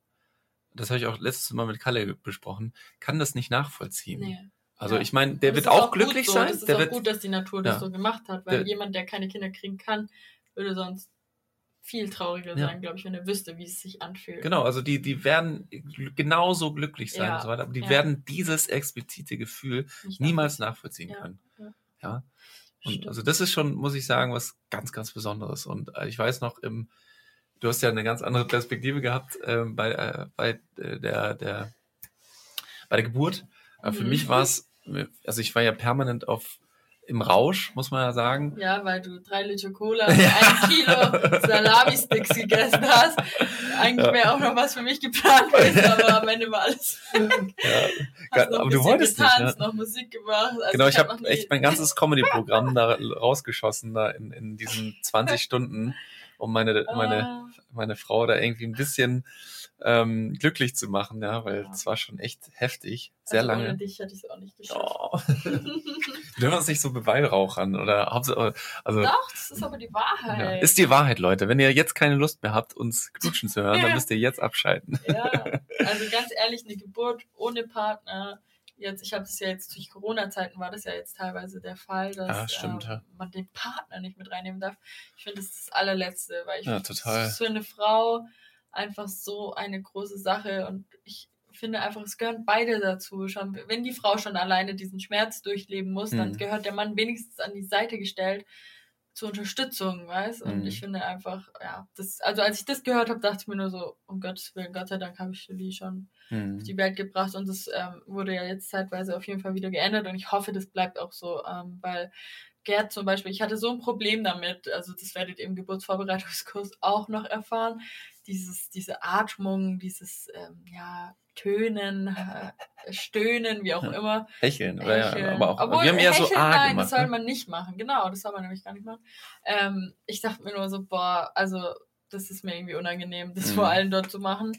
das habe ich auch letztes Mal mit Kalle besprochen, kann das nicht nachvollziehen. Nee. Also ja. ich meine, der wird auch, auch glücklich so. sein. Es ist der auch wird, gut, dass die Natur das ja. so gemacht hat, weil der, jemand, der keine Kinder kriegen kann, würde sonst viel trauriger ja. sein, glaube ich, wenn er wüsste, wie es sich anfühlt. Genau, also die, die werden genauso glücklich sein ja. und so weiter, aber die ja. werden dieses explizite Gefühl nicht niemals nachvollziehen, nachvollziehen ja. können. Ja. ja. Und stimmt. Also das ist schon, muss ich sagen, was ganz, ganz Besonderes. Und ich weiß noch, im, du hast ja eine ganz andere Perspektive gehabt äh, bei, äh, bei, äh, der, der, bei der Geburt. Aber für mhm. mich war es, also ich war ja permanent auf im Rausch, muss man ja sagen. Ja, weil du drei Liter Cola und ja. ein Kilo Salami-Sticks gegessen hast. Eigentlich ja. wäre auch noch was für mich geplant gewesen, aber am Ende war alles weg. Ja. Hast noch aber du wolltest getanzt, nicht, ne? noch Musik gemacht. Also genau, ich, ich habe hab echt mein ganzes Comedy-Programm da rausgeschossen, da in, in diesen zwanzig Stunden, um meine, meine, meine Frau da irgendwie ein bisschen ähm, glücklich zu machen, ja, weil es ja. war schon echt heftig, sehr also lange. Ohne dich hätte ich es auch nicht geschafft. Oh. Wir dürfen uns nicht so Beweihrauchern oder also. Doch, das ist aber die Wahrheit. Ja. Ist die Wahrheit, Leute. Wenn ihr jetzt keine Lust mehr habt, uns knutschen zu hören, dann müsst ihr jetzt abschalten. Ja, also ganz ehrlich, eine Geburt ohne Partner. Jetzt, ich habe es ja jetzt durch Corona-Zeiten war das ja jetzt teilweise der Fall, dass ja, stimmt, ja. äh, man den Partner nicht mit reinnehmen darf. Ich finde, das ist das Allerletzte, weil ich ja, finde, das ist für eine Frau einfach so eine große Sache und ich finde einfach, es gehören beide dazu. Schon, wenn die Frau schon alleine diesen Schmerz durchleben muss, mhm. dann gehört der Mann wenigstens an die Seite gestellt zur Unterstützung, weißt? Und mhm. ich finde einfach, ja, das, also als ich das gehört habe, dachte ich mir nur so, um Gottes Willen, Gott sei Dank habe ich Julie schon mhm. auf die Welt gebracht und das ähm, wurde ja jetzt zeitweise auf jeden Fall wieder geändert und ich hoffe, das bleibt auch so, ähm, weil Gerd zum Beispiel, ich hatte so ein Problem damit, also das werdet ihr im Geburtsvorbereitungskurs auch noch erfahren, dieses, diese Atmung, dieses, ähm, ja, Tönen, Stöhnen, wie auch immer. Hecheln, Hecheln. Oder ja, aber auch. Obwohl, wir haben eher Hecheln, so arg nein, gemacht, das soll man nicht machen. Genau, das soll man nämlich gar nicht machen. Ähm, ich dachte mir nur so, boah, also das ist mir irgendwie unangenehm, das mhm. vor allem dort zu machen.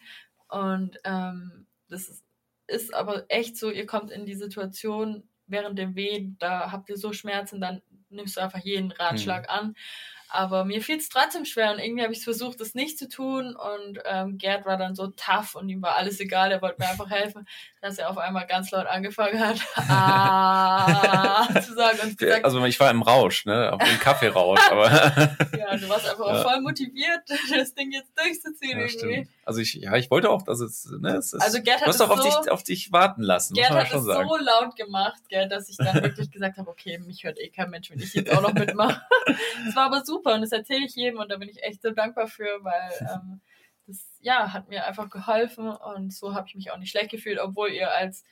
Und ähm, das ist, ist aber echt so, ihr kommt in die Situation während dem Wehen, da habt ihr so Schmerzen, dann nimmst du einfach jeden Ratschlag mhm. an. Aber mir fiel es trotzdem schwer und irgendwie habe ich versucht, das nicht zu tun und ähm, Gerd war dann so tough und ihm war alles egal, er wollte mir einfach helfen, dass er auf einmal ganz laut angefangen hat, ah, zu sagen. Und gesagt, also ich war im Rausch, ne, auf dem Kaffeerausch. Aber ja, du warst einfach auch ja. voll motiviert, das Ding jetzt durchzuziehen ja, irgendwie. Stimmt. Also ich, ja, ich wollte auch, dass es, ne, es ist, also Gerd hat du musst es doch auf, so, dich, auf dich warten lassen, Gerd muss man hat schon es sagen. So laut gemacht, Gerd, dass ich dann wirklich gesagt habe, okay, mich hört eh kein Mensch, wenn ich jetzt auch noch mitmache. Es war aber super. Und das erzähle ich jedem und da bin ich echt so dankbar für, weil ähm, das ja, hat mir einfach geholfen und so habe ich mich auch nicht schlecht gefühlt, obwohl ihr als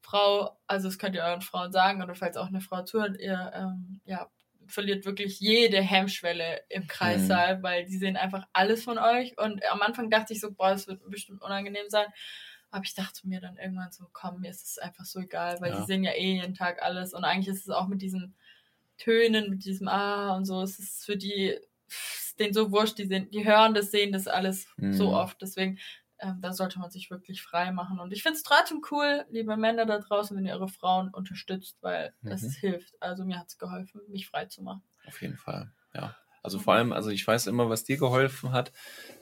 Frau, also das könnt ihr euren Frauen sagen oder falls auch eine Frau zuhört, ihr ähm, ja, verliert wirklich jede Hemmschwelle im Kreissaal, mhm. weil die sehen einfach alles von euch und am Anfang dachte ich so, boah, das wird bestimmt unangenehm sein, aber ich dachte mir dann irgendwann so, komm, mir ist es einfach so egal, weil ja. die sehen ja eh jeden Tag alles und eigentlich ist es auch mit diesem Tönen, mit diesem Ah und so, es ist für die denen so wurscht, die, sehen, die hören das, sehen das alles mhm. so oft, deswegen ähm, da sollte man sich wirklich frei machen und ich finde es trotzdem cool, liebe Männer da draußen, wenn ihr eure Frauen unterstützt, weil mhm. das hilft, also mir hat es geholfen, mich frei zu machen. Auf jeden Fall, ja. Also vor allem, also ich weiß immer, was dir geholfen hat,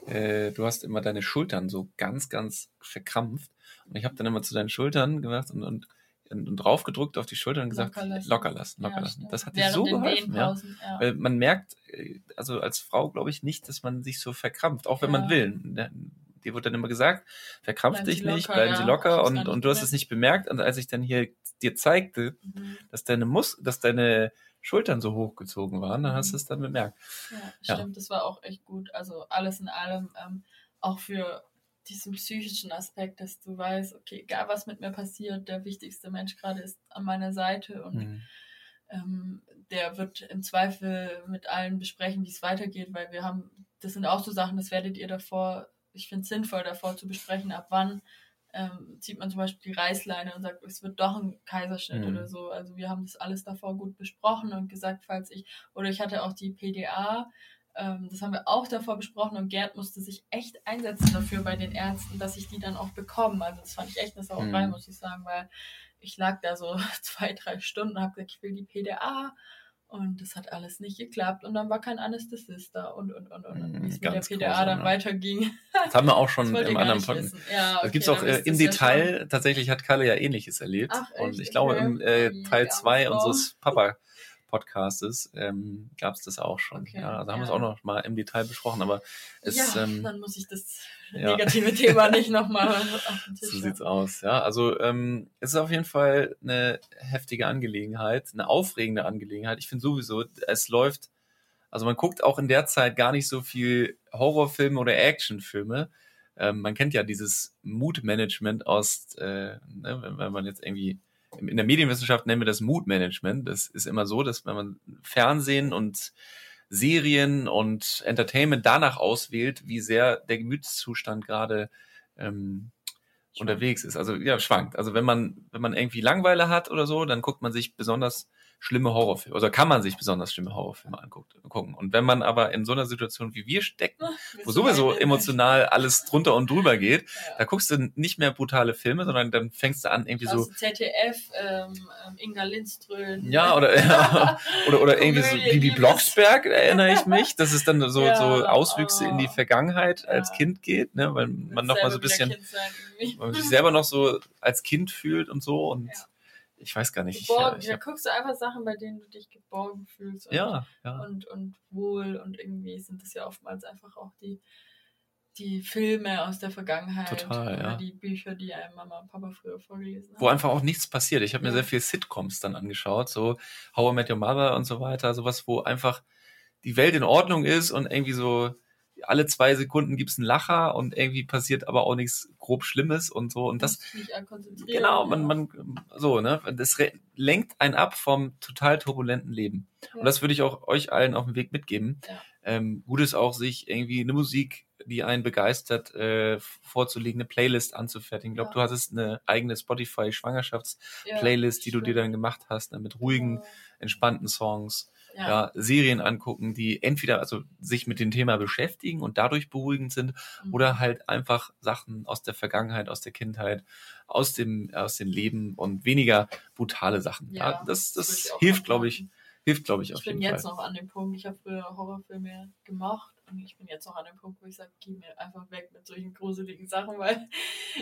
äh, du hast immer deine Schultern so ganz, ganz verkrampft und ich habe dann immer zu deinen Schultern gemacht und, und und draufgedrückt auf die Schulter und gesagt, locker lassen, locker lassen. Locker ja, lassen. Das hat dir so geholfen. Ja. Ja. Weil man merkt, also als Frau glaube ich nicht, dass man sich so verkrampft, auch wenn ja. man will. Dir wurde dann immer gesagt, verkrampf dich nicht, bleiben ja. Sie locker und, und du hast es nicht bemerkt. Und als ich dann hier dir zeigte, mhm. dass deine Mus- dass deine Schultern so hochgezogen waren, dann hast du es dann bemerkt. Ja, stimmt, ja. das war auch echt gut. Also alles in allem, ähm, auch für diesen psychischen Aspekt, dass du weißt, okay, egal was mit mir passiert, der wichtigste Mensch gerade ist an meiner Seite und mhm. ähm, der wird im Zweifel mit allen besprechen, wie es weitergeht, weil wir haben, das sind auch so Sachen, das werdet ihr davor, ich finde es sinnvoll, davor zu besprechen, ab wann ähm, zieht man zum Beispiel die Reißleine und sagt, es wird doch ein Kaiserschnitt mhm. oder so. Also wir haben das alles davor gut besprochen und gesagt, falls ich, oder ich hatte auch die P D A, das haben wir auch davor besprochen und Gerd musste sich echt einsetzen dafür bei den Ärzten, dass ich die dann auch bekomme. Also das fand ich echt eine Sauerei, mhm. muss ich sagen, weil ich lag da so zwei, drei Stunden und habe gesagt, ich will die P D A und das hat alles nicht geklappt und dann war kein Anästhesist da und, und, und, und, mhm, wie es mit der P D A groß, dann ne? weiterging. Das haben wir auch schon im anderen Podcast. Ja, okay, das gibt es auch äh, im Detail, schon. Tatsächlich hat Kalle ja Ähnliches erlebt. Ach, echt? Und ich glaube im äh, Teil zwei unseres Papa Podcastes ähm, gab es das auch schon. Okay, ja, also haben wir ja. es auch noch mal im Detail besprochen, aber es... Ja, ähm, dann muss ich das negative ja. Thema nicht noch mal auf den Tisch. So sieht's aus, ja. Also ähm, es ist auf jeden Fall eine heftige Angelegenheit, eine aufregende Angelegenheit. Ich finde sowieso, es läuft... Also man guckt auch in der Zeit gar nicht so viel Horrorfilme oder Actionfilme. Ähm, man kennt ja dieses Mood-Management aus... Äh, ne, wenn, wenn man jetzt irgendwie... In der Medienwissenschaft nennen wir das Mood-Management. Das ist immer so, dass wenn man Fernsehen und Serien und Entertainment danach auswählt, wie sehr der Gemütszustand gerade ähm, unterwegs ist. Also ja, schwankt. Also wenn man wenn man irgendwie Langeweile hat oder so, dann guckt man sich besonders schlimme Horrorfilme. Also kann man sich besonders schlimme Horrorfilme angucken. Und wenn man aber in so einer Situation wie wir stecken, wo sowieso emotional alles drunter und drüber geht, ja. da guckst du nicht mehr brutale Filme, sondern dann fängst du an irgendwie so... Z D F, ähm, Inga Lindström. Ja, oder ja, oder, oder irgendwie so Bibi Blocksberg, erinnere ich mich, dass es dann so, ja, so Auswüchse oh. in die Vergangenheit als ja. Kind geht, ne, weil man nochmal so ein bisschen... Man sich selber noch so als Kind fühlt und so und... Ja. Ich weiß gar nicht. Geborgen, ich, ja, ich hab... Da guckst du einfach Sachen, bei denen du dich geborgen fühlst. Und, ja, ja. Und, und wohl und irgendwie sind das ja oftmals einfach auch die, die Filme aus der Vergangenheit. Total, oder ja. die Bücher, die einem Mama und Papa früher vorgelesen haben. Wo einfach auch nichts passiert. Ich habe mir ja. sehr viel Sitcoms dann angeschaut, so How I Met Your Mother und so weiter, sowas, wo einfach die Welt in Ordnung ist und irgendwie so alle zwei Sekunden gibt's einen Lacher und irgendwie passiert aber auch nichts grob Schlimmes und so und das genau man man so ne das re- lenkt einen ab vom total turbulenten Leben ja. und das würde ich auch euch allen auf dem Weg mitgeben ja. ähm, gut ist auch sich irgendwie eine Musik, die einen begeistert, äh, vorzulegen, eine Playlist anzufertigen. Ich glaube, ja. du hattest eine eigene Spotify Schwangerschafts-Playlist, ja, die stimmt. du dir dann gemacht hast, ne, mit ruhigen, entspannten Songs. Ja. ja, Serien angucken, die entweder also sich mit dem Thema beschäftigen und dadurch beruhigend sind mhm. oder halt einfach Sachen aus der Vergangenheit, aus der Kindheit, aus dem aus dem Leben und weniger brutale Sachen. Ja, ja, das das hilft, glaube ich, hilft, glaube ich, ich auf jeden Fall. Ich bin jetzt noch an dem Punkt, ich habe früher Horrorfilme gemacht. Und ich bin jetzt noch an dem Punkt, wo ich sage, geh mir einfach weg mit solchen gruseligen Sachen, weil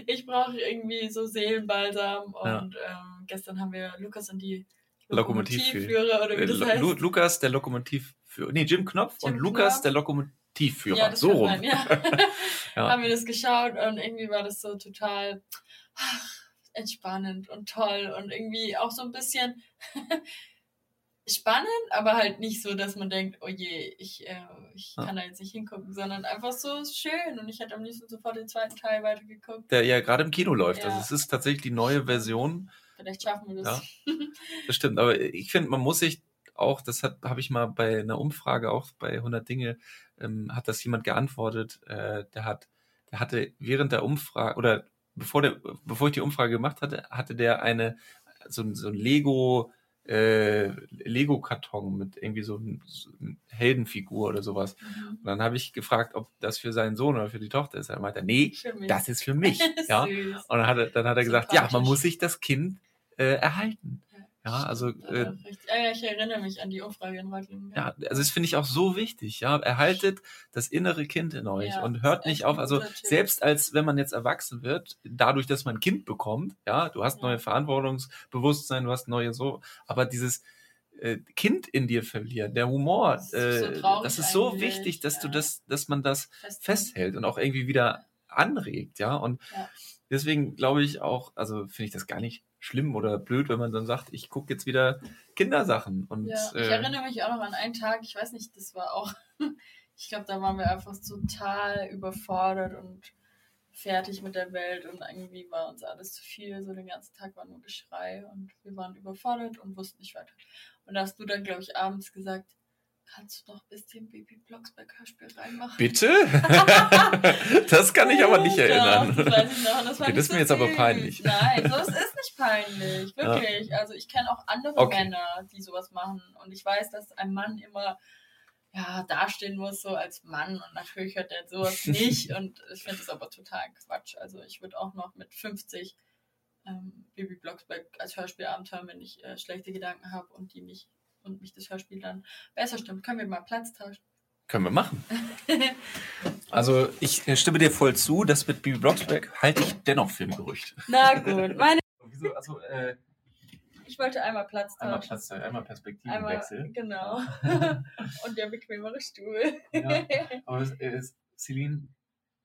ich brauche irgendwie so Seelenbalsam. Ja. Und ähm, gestern haben wir Lukas und die Lokomotivführer, oder wie das L- heißt. Lu- Lukas der Lokomotivführer, nee, Jim Knopf Jim und Knopf. Lukas der Lokomotivführer, ja, so rum. Sein, ja. ja. Haben wir das geschaut und irgendwie war das so total ach, entspannend und toll und irgendwie auch so ein bisschen spannend, aber halt nicht so, dass man denkt, oh je, ich, äh, ich kann da jetzt nicht hingucken, sondern einfach so schön und ich hätte am liebsten sofort den zweiten Teil weitergeguckt. Der ja gerade im Kino läuft, ja. also es ist tatsächlich die neue Version. Vielleicht schaffen wir das. Ja, das stimmt, aber ich finde, man muss sich auch, das hat habe ich mal bei einer Umfrage, auch bei hundert Dinge, ähm, hat das jemand geantwortet, äh, der hat, der hatte während der Umfrage, oder bevor der, bevor ich die Umfrage gemacht hatte, hatte der eine, so, so ein Lego, äh, Lego-Karton mit irgendwie so einer so eine Heldenfigur oder sowas. Mhm. Und dann habe ich gefragt, ob das für seinen Sohn oder für die Tochter ist. Dann meinte er, nee, das ist für mich. ja. Und dann hat er, dann hat er gesagt, ja, man muss sich das Kind Äh, erhalten. Ja, ja also. Äh, ja, ja, ich erinnere mich an die Umfrage in Reutlingen. Ja. ja, also das finde ich auch so wichtig. Ja, erhaltet das innere Kind in euch ja, und hört nicht auf. Also selbst als wenn man jetzt erwachsen wird, dadurch, dass man ein Kind bekommt, ja, du hast ja. neue Verantwortungsbewusstsein, du hast neue so, aber dieses äh, Kind in dir verlieren, der Humor, das ist so, äh, das ist so wichtig, dass ja. du das, dass man das festhält, festhält und auch irgendwie wieder anregt, ja. Und ja. deswegen glaube ich auch, also finde ich das gar nicht schlimm oder blöd, wenn man dann sagt, ich gucke jetzt wieder Kindersachen. Und, ja, ich äh, erinnere mich auch noch an einen Tag, ich weiß nicht, das war auch, ich glaube, da waren wir einfach total überfordert und fertig mit der Welt und irgendwie war uns alles zu viel, so den ganzen Tag war nur Geschrei und wir waren überfordert und wussten nicht weiter. Und da hast du dann, glaube ich, abends gesagt, kannst du noch ein bisschen Bibi Blocksberg Hörspiel reinmachen? Bitte? Das kann ich aber nicht erinnern. Doch, das weiß ich noch. Und das war okay, das ist so mir jetzt süß. Aber peinlich. Nein, sowas ist nicht peinlich, wirklich. Ja. Also ich kenne auch andere okay. Männer, die sowas machen und ich weiß, dass ein Mann immer ja, dastehen muss so als Mann und natürlich hört der sowas nicht und ich finde das aber total Quatsch. Also ich würde auch noch mit fünfzig ähm, Bibi Blocksberg als Hörspielabend hören, wenn ich äh, schlechte Gedanken habe und die mich und mich das Hörspiel dann besser stimmt. Können wir mal Platz tauschen? Können wir machen. Also ich stimme dir voll zu, das mit Bibi Blocksberg halte ich dennoch für ein Gerücht. Na gut, meine... Wieso? Also, äh... Ich wollte einmal Platz tauschen. Einmal, Platz, einmal Perspektivenwechsel. Genau. Und der bequemere Stuhl. Ja. Aber es ist, Celine,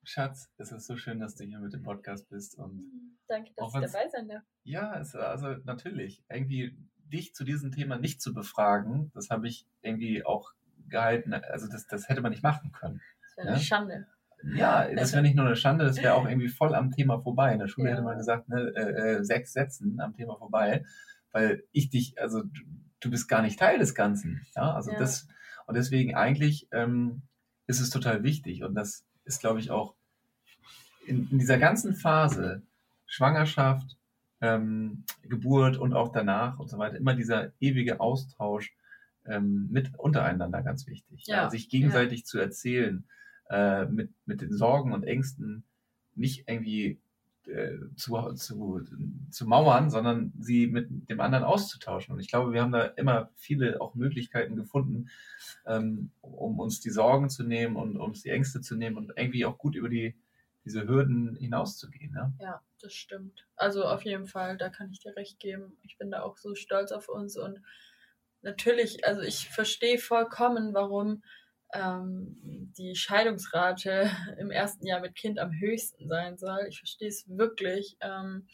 Schatz, es ist so schön, dass du hier mit dem Podcast bist. Und danke, dass ich dabei sein darf. Ja, es, also natürlich. Irgendwie dich zu diesem Thema nicht zu befragen, das habe ich irgendwie auch gehalten. Also das, das hätte man nicht machen können. Das wäre ja? eine Schande. Ja, das wäre nicht nur eine Schande, das wäre auch irgendwie voll am Thema vorbei. In der Schule ja. hätte man gesagt, ne, äh, sechs Sätzen am Thema vorbei. Weil ich dich, also du, du bist gar nicht Teil des Ganzen. Ja, also ja. das und deswegen eigentlich ähm, ist es total wichtig. Und das ist, glaube ich, auch in, in dieser ganzen Phase, Schwangerschaft, ähm, Geburt und auch danach und so weiter, immer dieser ewige Austausch ähm, mit untereinander ganz wichtig. Ja. Ja, sich gegenseitig ja. zu erzählen, äh, mit, mit den Sorgen und Ängsten, nicht irgendwie Zu, zu, zu mauern, sondern sie mit dem anderen auszutauschen. Und ich glaube, wir haben da immer viele auch Möglichkeiten gefunden, ähm, um uns die Sorgen zu nehmen und um uns die Ängste zu nehmen und irgendwie auch gut über die, diese Hürden hinauszugehen. Ne? Ja, das stimmt. Also auf jeden Fall, da kann ich dir recht geben. Ich bin da auch so stolz auf uns und natürlich, also ich verstehe vollkommen, warum die Scheidungsrate im ersten Jahr mit Kind am höchsten sein soll. Ich verstehe es wirklich, ähm,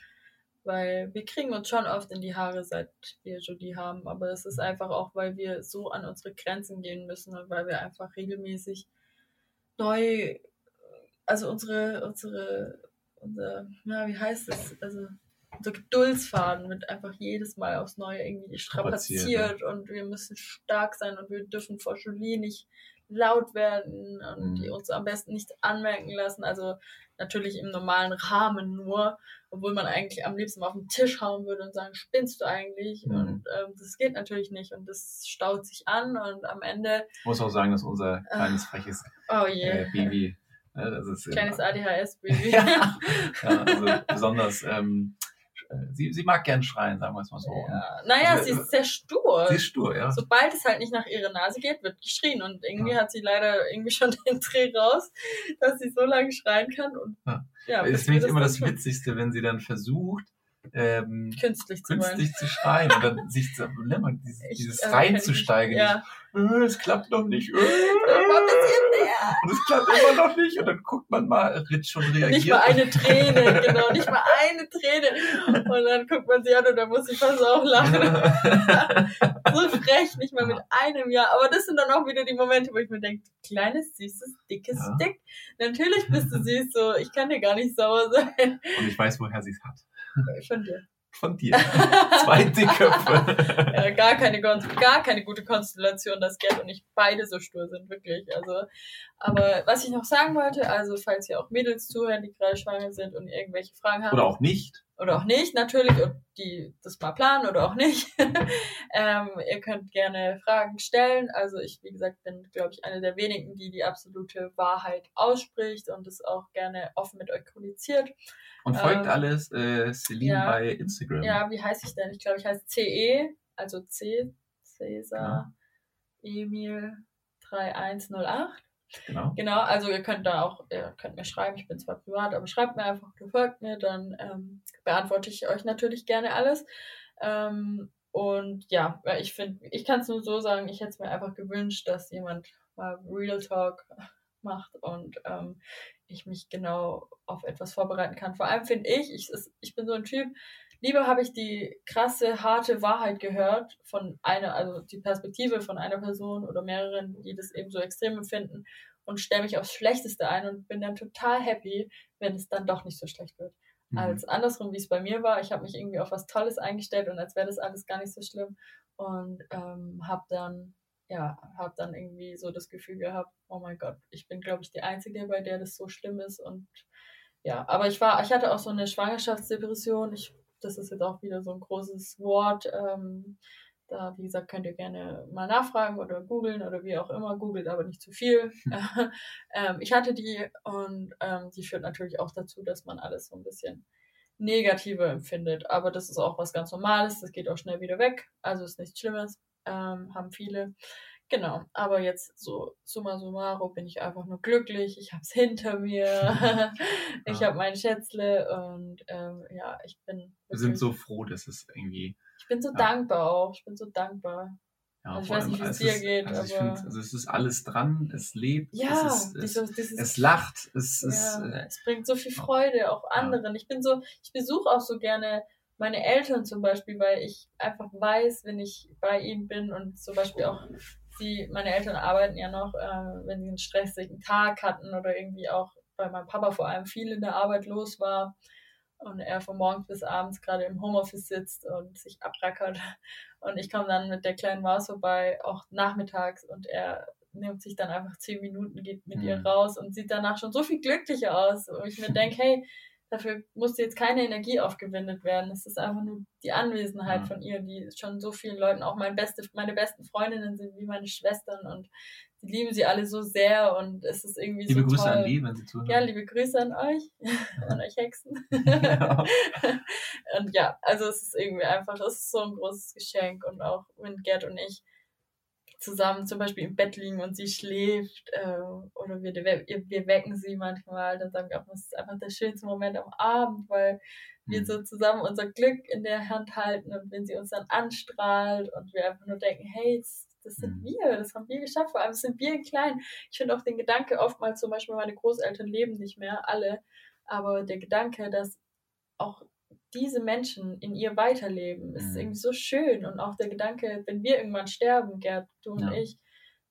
weil wir kriegen uns schon oft in die Haare, seit wir Julie haben, aber es ist einfach auch, weil wir so an unsere Grenzen gehen müssen und weil wir einfach regelmäßig neu, also unsere, unsere, unser, na, wie heißt es, also unser Geduldsfaden wird einfach jedes Mal aufs Neue irgendwie strapaziert ne? und wir müssen stark sein und wir dürfen vor Julie nicht laut werden und die uns am besten nicht anmerken lassen, also natürlich im normalen Rahmen nur, obwohl man eigentlich am liebsten mal auf den Tisch hauen würde und sagen, spinnst du eigentlich? Mhm. Und ähm, das geht natürlich nicht und das staut sich an und am Ende... Ich muss auch sagen, dass unser kleines, freches oh yeah. äh, Baby... Ne, das ist kleines A D H S-Baby. ja. ja, also besonders... Ähm, Sie, sie mag gern schreien, sagen wir es mal so. Ja. Naja, also, sie ist sehr stur. Sie ist stur, ja. Sobald es halt nicht nach ihrer Nase geht, wird geschrien. Und irgendwie ja. hat sie leider irgendwie schon den Dreh raus, dass sie so lange schreien kann. Und, ja. Ja, das ist nämlich immer das tun. Witzigste, wenn sie dann versucht, ähm, künstlich, zu, künstlich zu schreien. Und dann sich so, ne, dieses, ich, dieses also reinzusteigen. Ja. Es klappt noch nicht. Öh, und es klappt immer noch nicht. Und dann guckt man mal, Ritsch schon reagiert. Nicht mal eine Träne, genau, nicht mal eine Träne. Und dann guckt man sie an und dann muss sie fast auch lachen. So frech, nicht mal mit einem Jahr. Aber das sind dann auch wieder die Momente, wo ich mir denke, kleines, süßes, dickes ja. Dick. Natürlich bist du süß, so, ich kann dir gar nicht sauer sein. Und ich weiß, woher sie es hat. Von dir. Von dir. Zwei Dickköpfe. Ja, gar keine, gar keine gute Konstellation, dass Gerd und ich beide so stur sind, wirklich. Also, aber was ich noch sagen wollte, also falls ihr auch Mädels zuhören, die gerade schwanger sind und irgendwelche Fragen haben. Oder auch nicht. Oder auch nicht, natürlich. Und die das mal planen oder auch nicht. ähm, ihr könnt gerne Fragen stellen. Also ich, wie gesagt, bin, glaube ich, eine der wenigen, die die absolute Wahrheit ausspricht und es auch gerne offen mit euch kommuniziert. Und folgt ähm, alles äh, Celine ja, bei Instagram. Ja, wie heiße ich denn? Ich glaube, ich heiße C E, also C, Cäsar, ja. Emil drei eins null acht. Genau. Genau, also ihr könnt da auch, ihr könnt mir schreiben, ich bin zwar privat, aber schreibt mir einfach, du folgt mir, dann ähm, beantworte ich euch natürlich gerne alles. Ähm, und ja, ich finde, ich kann es nur so sagen, ich hätte es mir einfach gewünscht, dass jemand mal Real Talk macht und ähm, ich mich genau auf etwas vorbereiten kann. Vor allem finde ich, ich, ich bin so ein Typ, lieber habe ich die krasse, harte Wahrheit gehört von einer, also die Perspektive von einer Person oder mehreren, die das eben so extrem empfinden und stelle mich aufs Schlechteste ein und bin dann total happy, wenn es dann doch nicht so schlecht wird. Mhm. Als andersrum, wie es bei mir war, ich habe mich irgendwie auf was Tolles eingestellt und als wäre das alles gar nicht so schlimm und ähm, habe dann ja, habe dann irgendwie so das Gefühl gehabt, oh mein Gott, ich bin, glaube ich, die Einzige, bei der das so schlimm ist und ja, aber ich war, ich hatte auch so eine Schwangerschaftsdepression, ich, das ist jetzt auch wieder so ein großes Wort, ähm, da, wie gesagt, könnt ihr gerne mal nachfragen oder googeln oder wie auch immer, googelt aber nicht zu viel. ähm, ich hatte die und ähm, die führt natürlich auch dazu, dass man alles so ein bisschen negativer empfindet, aber das ist auch was ganz Normales, das geht auch schnell wieder weg, also ist nichts Schlimmes. Ähm, haben viele, genau, aber jetzt so summa summarum bin ich einfach nur glücklich, ich hab's hinter mir, ich ja. habe mein Schätzle und ähm, ja, ich bin wir sind so froh, dass es irgendwie ich bin so ja. dankbar auch, ich bin so dankbar ja, also ich weiß nicht, wie es dir geht, also, aber ich find, also es ist alles dran, es lebt, ja, es, ist, es, dieses, dieses, es lacht, es ja, ist äh, es bringt so viel Freude auch anderen, ja. ich bin so, ich besuche auch so gerne meine Eltern zum Beispiel, weil ich einfach weiß, wenn ich bei ihnen bin und zum Beispiel auch sie, meine Eltern arbeiten ja noch, äh, wenn sie einen stressigen Tag hatten oder irgendwie auch bei meinem Papa vor allem viel in der Arbeit los war und er von morgens bis abends gerade im Homeoffice sitzt und sich abrackert und ich komme dann mit der kleinen Maus vorbei, auch nachmittags und er nimmt sich dann einfach zehn Minuten, geht mit mhm. ihr raus und sieht danach schon so viel glücklicher aus, wo ich mir denke, hey, dafür musste jetzt keine Energie aufgewendet werden. Es ist einfach nur die Anwesenheit ja. von ihr, die schon so vielen Leuten, auch mein beste, meine besten Freundinnen sind wie meine Schwestern und sie lieben sie alle so sehr und es ist irgendwie liebe so Grüße toll. Liebe Grüße an die, wenn sie zuhören. Ja, liebe Grüße an euch, ja. an euch Hexen. Ja. Und ja, also es ist irgendwie einfach, es ist so ein großes Geschenk und auch wenn Gerd und ich zusammen zum Beispiel im Bett liegen und sie schläft äh, oder wir, wir wecken sie manchmal, dann sagen wir auch, das ist einfach der schönste Moment am Abend, weil mhm. wir so zusammen unser Glück in der Hand halten und wenn sie uns dann anstrahlt und wir einfach nur denken, hey, das, das sind mhm. wir, das haben wir geschafft, vor allem das sind wir klein. Ich finde auch den Gedanke oftmals, zum Beispiel meine Großeltern leben nicht mehr, alle, aber der Gedanke, dass auch diese Menschen in ihr weiterleben, ist mhm. irgendwie so schön und auch der Gedanke, wenn wir irgendwann sterben, Gerd, du und ja. ich,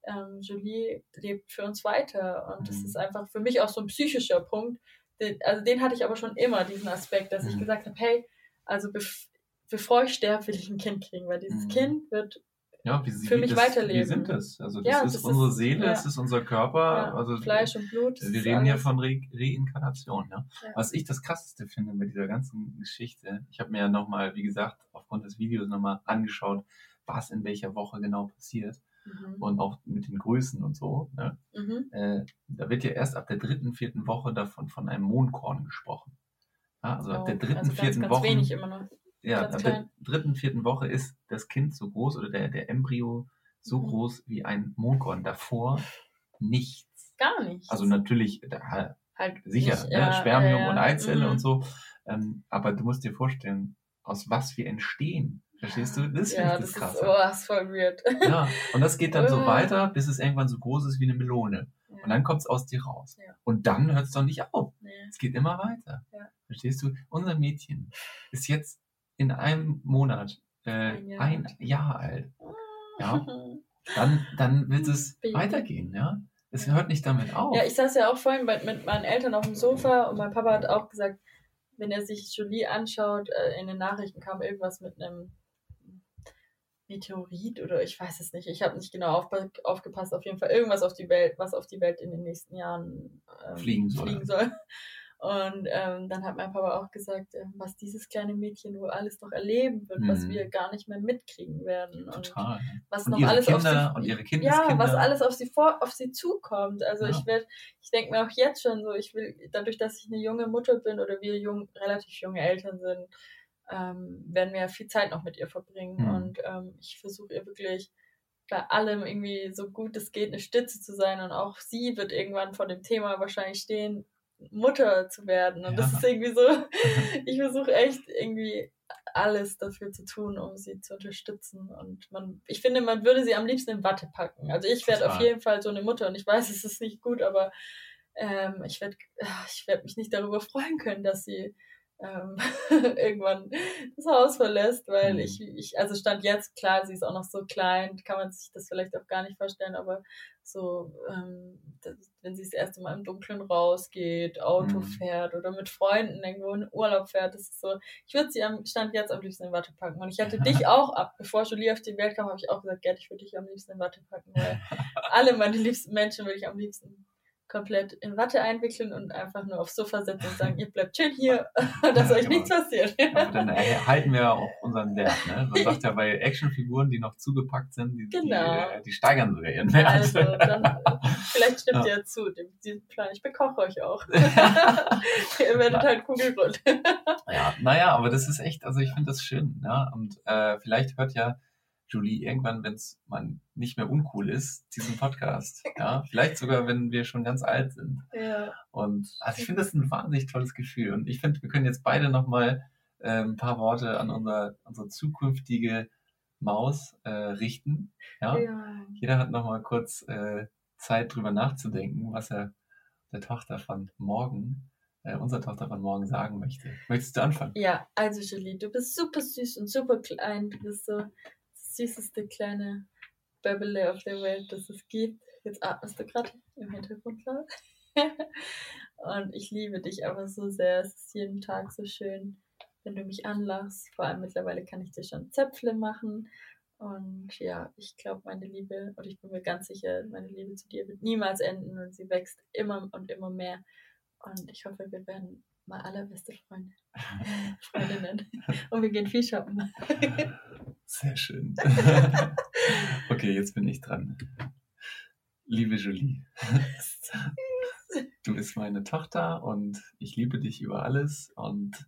ähm, Julie lebt für uns weiter und mhm. das ist einfach für mich auch so ein psychischer Punkt, den, also den hatte ich aber schon immer, diesen Aspekt, dass mhm. ich gesagt habe, hey, also bef- bevor ich sterbe, will ich ein Kind kriegen, weil dieses mhm. Kind wird ja, wie, für wie mich das, weiterleben. Wir sind es, also das, ja, ist, das ist unsere Seele, es ja. ist unser Körper, ja, also Fleisch und Blut. Wir reden ja von Re- Reinkarnation. Ja? Ja. Was ich das Krasseste finde mit dieser ganzen Geschichte, ich habe mir ja nochmal, wie gesagt, aufgrund des Videos nochmal angeschaut, was in welcher Woche genau passiert mhm. und auch mit den Größen und so. Ne? Mhm. Äh, da wird ja erst ab der dritten, vierten Woche davon von einem Mondkorn gesprochen. Ja, also oh, ab der dritten, also vierten ganz, ganz Woche. Wenig immer noch. Ja, ab der dritten, vierten Woche ist das Kind so groß oder der, der Embryo so mhm. groß wie ein Mondkorn. Davor nichts. Gar nichts. Also natürlich, da, halt sicher, nicht, ne? ja, Spermium ja, ja. und Eizelle mhm. und so. Ähm, aber du musst dir vorstellen, aus was wir entstehen. Verstehst du? Das ja, finde ich das, das krass. Oh, das ist voll weird. Ja, und das geht dann so weiter, bis es irgendwann so groß ist wie eine Melone. Ja. Und dann kommt es aus dir raus. Ja. Und dann hört es doch nicht auf. Nee. Es geht immer weiter. Ja. Verstehst du? Unser Mädchen ist jetzt in einem Monat, äh, ein, Jahr ein Jahr alt, ja, dann, dann wird es Baby. Weitergehen, ja. Es ja. hört nicht damit auf. Ja, ich saß ja auch vorhin mit, mit meinen Eltern auf dem Sofa und mein Papa hat auch gesagt, wenn er sich Julie anschaut, äh, in den Nachrichten kam irgendwas mit einem Meteorit oder ich weiß es nicht, ich habe nicht genau auf, aufgepasst, auf jeden Fall irgendwas auf die Welt, was auf die Welt in den nächsten Jahren ähm, fliegen soll. Fliegen soll. Und ähm, dann hat mein Papa auch gesagt, äh, was dieses kleine Mädchen wohl alles noch erleben wird, mhm. was wir gar nicht mehr mitkriegen werden. Total. Und was und noch ihre alles Kinder auf sie, und ihre Kindeskinder. Ja, was alles auf sie vor, auf sie zukommt. Also ja. ich werde, ich denke mir auch jetzt schon so, ich will, dadurch, dass ich eine junge Mutter bin oder wir jung, relativ junge Eltern sind, ähm, werden wir viel Zeit noch mit ihr verbringen. Mhm. Und ähm, ich versuche ihr wirklich bei allem irgendwie so gut es geht eine Stütze zu sein. Und auch sie wird irgendwann vor dem Thema wahrscheinlich stehen, Mutter zu werden und ja. das ist irgendwie so, ich versuche echt irgendwie alles dafür zu tun, um sie zu unterstützen und man, ich finde, man würde sie am liebsten in Watte packen, also ich werde auf jeden Fall so eine Mutter und ich weiß, es ist nicht gut, aber ähm, ich werde ich werd mich nicht darüber freuen können, dass sie ähm, irgendwann das Haus verlässt, weil mhm. ich, ich, also Stand jetzt, klar, sie ist auch noch so klein, kann man sich das vielleicht auch gar nicht vorstellen, aber so, ähm, das, wenn sie das erste Mal im Dunkeln rausgeht, Auto mhm. fährt oder mit Freunden irgendwo in Urlaub fährt, das ist so, ich würde sie am Stand jetzt am liebsten in Watte packen. Und ich hatte dich auch ab, bevor Julie auf die Welt kam, habe ich auch gesagt, Gerd, ich würde dich am liebsten in Watte packen, weil alle meine liebsten Menschen würde ich am liebsten komplett in Watte einwickeln und einfach nur aufs Sofa setzen und sagen, ihr bleibt schön hier, dass ja, euch genau. nichts passiert. Ja, dann erhalten wir auch unseren Wert. Ne? Man sagt ja bei Actionfiguren, die noch zugepackt sind, die, genau. die, die steigern sogar ihren Wert. Also, dann, vielleicht stimmt ja. ihr zu, dem, diesem Plan. Ich bekoche euch auch. Ihr werdet halt kugelrund. Ja, naja, aber das ist echt, also ich finde das schön. Ne? Und äh, vielleicht hört ja Julie irgendwann, wenn es man nicht mehr uncool ist, diesen Podcast. Ja? Vielleicht sogar, wenn wir schon ganz alt sind. Ja. Und also ich finde das ein wahnsinnig tolles Gefühl. Und ich finde, wir können jetzt beide nochmal äh, ein paar Worte an unser, unsere zukünftige Maus äh, richten. Ja? Ja. Jeder hat nochmal kurz äh, Zeit, drüber nachzudenken, was er der Tochter von morgen Äh, unserer Tochter von morgen sagen möchte. Möchtest du anfangen? Ja, also Julie, du bist super süß und super klein. Du bist so das süßeste kleine Bäbele auf der Welt, das es gibt. Jetzt atmest du gerade im Hintergrund laut. Und ich liebe dich aber so sehr. Es ist jeden Tag so schön, wenn du mich anlachst. Vor allem mittlerweile kann ich dir schon Zäpfle machen. Und ja, ich glaube, meine Liebe, und ich bin mir ganz sicher, meine Liebe zu dir wird niemals enden und sie wächst immer und immer mehr. Und ich hoffe, wir werden mal allerbeste Freunde, Freundinnen. Und wir gehen viel shoppen. Sehr schön. Okay, jetzt bin ich dran. Liebe Julie, du bist meine Tochter und ich liebe dich über alles. Und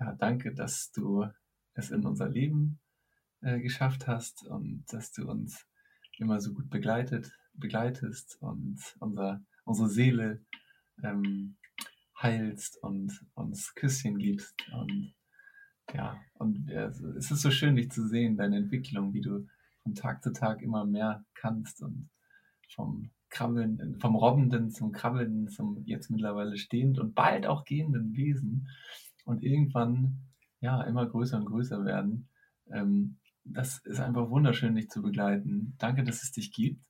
ja, danke, dass du es in unser Leben äh, geschafft hast und dass du uns immer so gut begleitet, begleitest und unser, unsere Seele Ähm, heilst und uns Küsschen gibst und ja, und also, es ist so schön, dich zu sehen, deine Entwicklung, wie du von Tag zu Tag immer mehr kannst und vom Krabbeln, vom Robbenden zum Krabbelnden, zum jetzt mittlerweile stehend und bald auch gehenden Wesen und irgendwann, ja, immer größer und größer werden. Ähm, das ist einfach wunderschön, dich zu begleiten. Danke, dass es dich gibt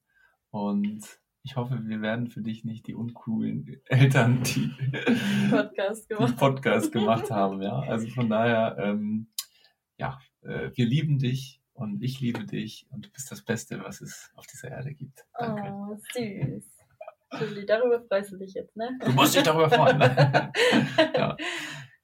und ich hoffe, wir werden für dich nicht die uncoolen Eltern, die Podcast gemacht, die Podcast gemacht haben. Ja? Also von daher, ähm, ja, äh, wir lieben dich und ich liebe dich und du bist das Beste, was es auf dieser Erde gibt. Danke. Oh, süß. Julie, darüber freust du dich jetzt, ne? Du musst dich darüber freuen. Ne? Ja,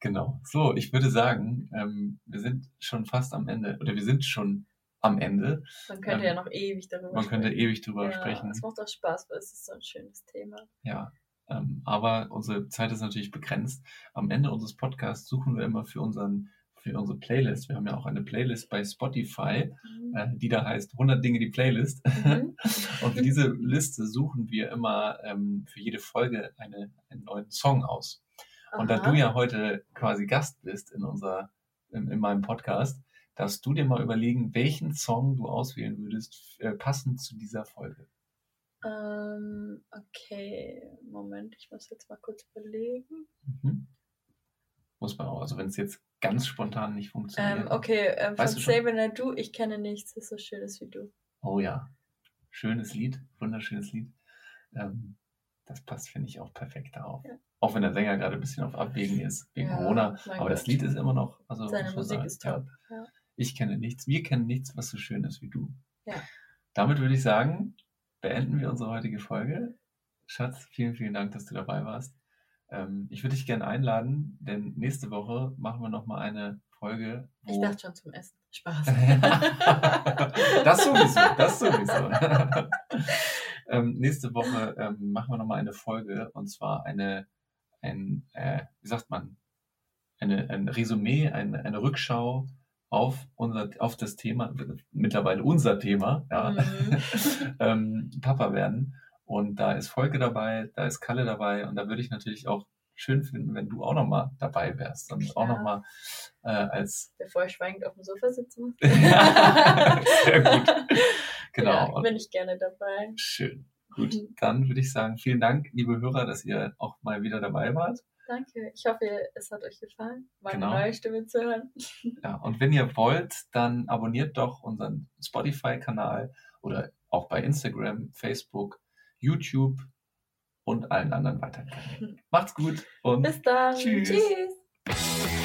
genau. So, ich würde sagen, ähm, wir sind schon fast am Ende oder wir sind schon am Ende. Man könnte ähm, ja noch ewig darüber man sprechen. Man könnte ewig darüber ja, sprechen. Es macht auch Spaß, weil es ist so ein schönes Thema. Ja, ähm, aber unsere Zeit ist natürlich begrenzt. Am Ende unseres Podcasts suchen wir immer für, unseren, für unsere Playlist. Wir haben ja auch eine Playlist bei Spotify, mhm. äh, die da heißt hundert Dinge, die Playlist. Mhm. Und für diese Liste suchen wir immer ähm, für jede Folge eine, einen neuen Song aus. Aha. Und da du ja heute quasi Gast bist in, unserer, in, in meinem Podcast, darfst du dir mal überlegen, welchen Song du auswählen würdest, äh, passend zu dieser Folge. Ähm, okay, Moment, ich muss jetzt mal kurz überlegen. Mhm. Muss man auch, also wenn es jetzt ganz spontan nicht funktioniert. Ähm, okay, ähm, von Sabrina, du, ich kenne nichts, das ist so schönes wie du. Oh ja, schönes Lied, wunderschönes Lied. Ähm, das passt, finde ich, auch perfekt darauf. Ja. Auch wenn der Sänger gerade ein bisschen auf Abwägen ist, wegen ja, Corona. Aber das Lied ist immer noch... Also, seine Musik sagen, ist top, ja. Ja. Ich kenne nichts, wir kennen nichts, was so schön ist wie du. Ja. Damit würde ich sagen, beenden wir unsere heutige Folge. Schatz, vielen, vielen Dank, dass du dabei warst. Ähm, ich würde dich gerne einladen, denn nächste Woche machen wir nochmal eine Folge. Wo ich dachte schon zum Essen. Spaß. Das sowieso, das sowieso. ähm, nächste Woche ähm, machen wir nochmal eine Folge und zwar eine, ein, äh, wie sagt man, eine, ein Resümee, eine, eine Rückschau auf unser, auf das Thema, mittlerweile unser Thema, ja, mhm. ähm, Papa werden. Und da ist Volke dabei, da ist Kalle dabei und da würde ich natürlich auch schön finden, wenn du auch nochmal dabei wärst und ja. auch nochmal äh, als... Bevor ich schweigend auf dem Sofa sitzen. Ja, sehr gut. Genau. Ja, bin ich gerne dabei. Schön. Gut, mhm. dann würde ich sagen, vielen Dank, liebe Hörer, dass ihr auch mal wieder dabei wart. Danke. Ich hoffe, es hat euch gefallen, meine genau. neue Stimme zu hören. Ja, und wenn ihr wollt, dann abonniert doch unseren Spotify-Kanal oder auch bei Instagram, Facebook, YouTube und allen anderen weiteren Kanälen. Macht's gut und bis dann. Tschüss. Tschüss.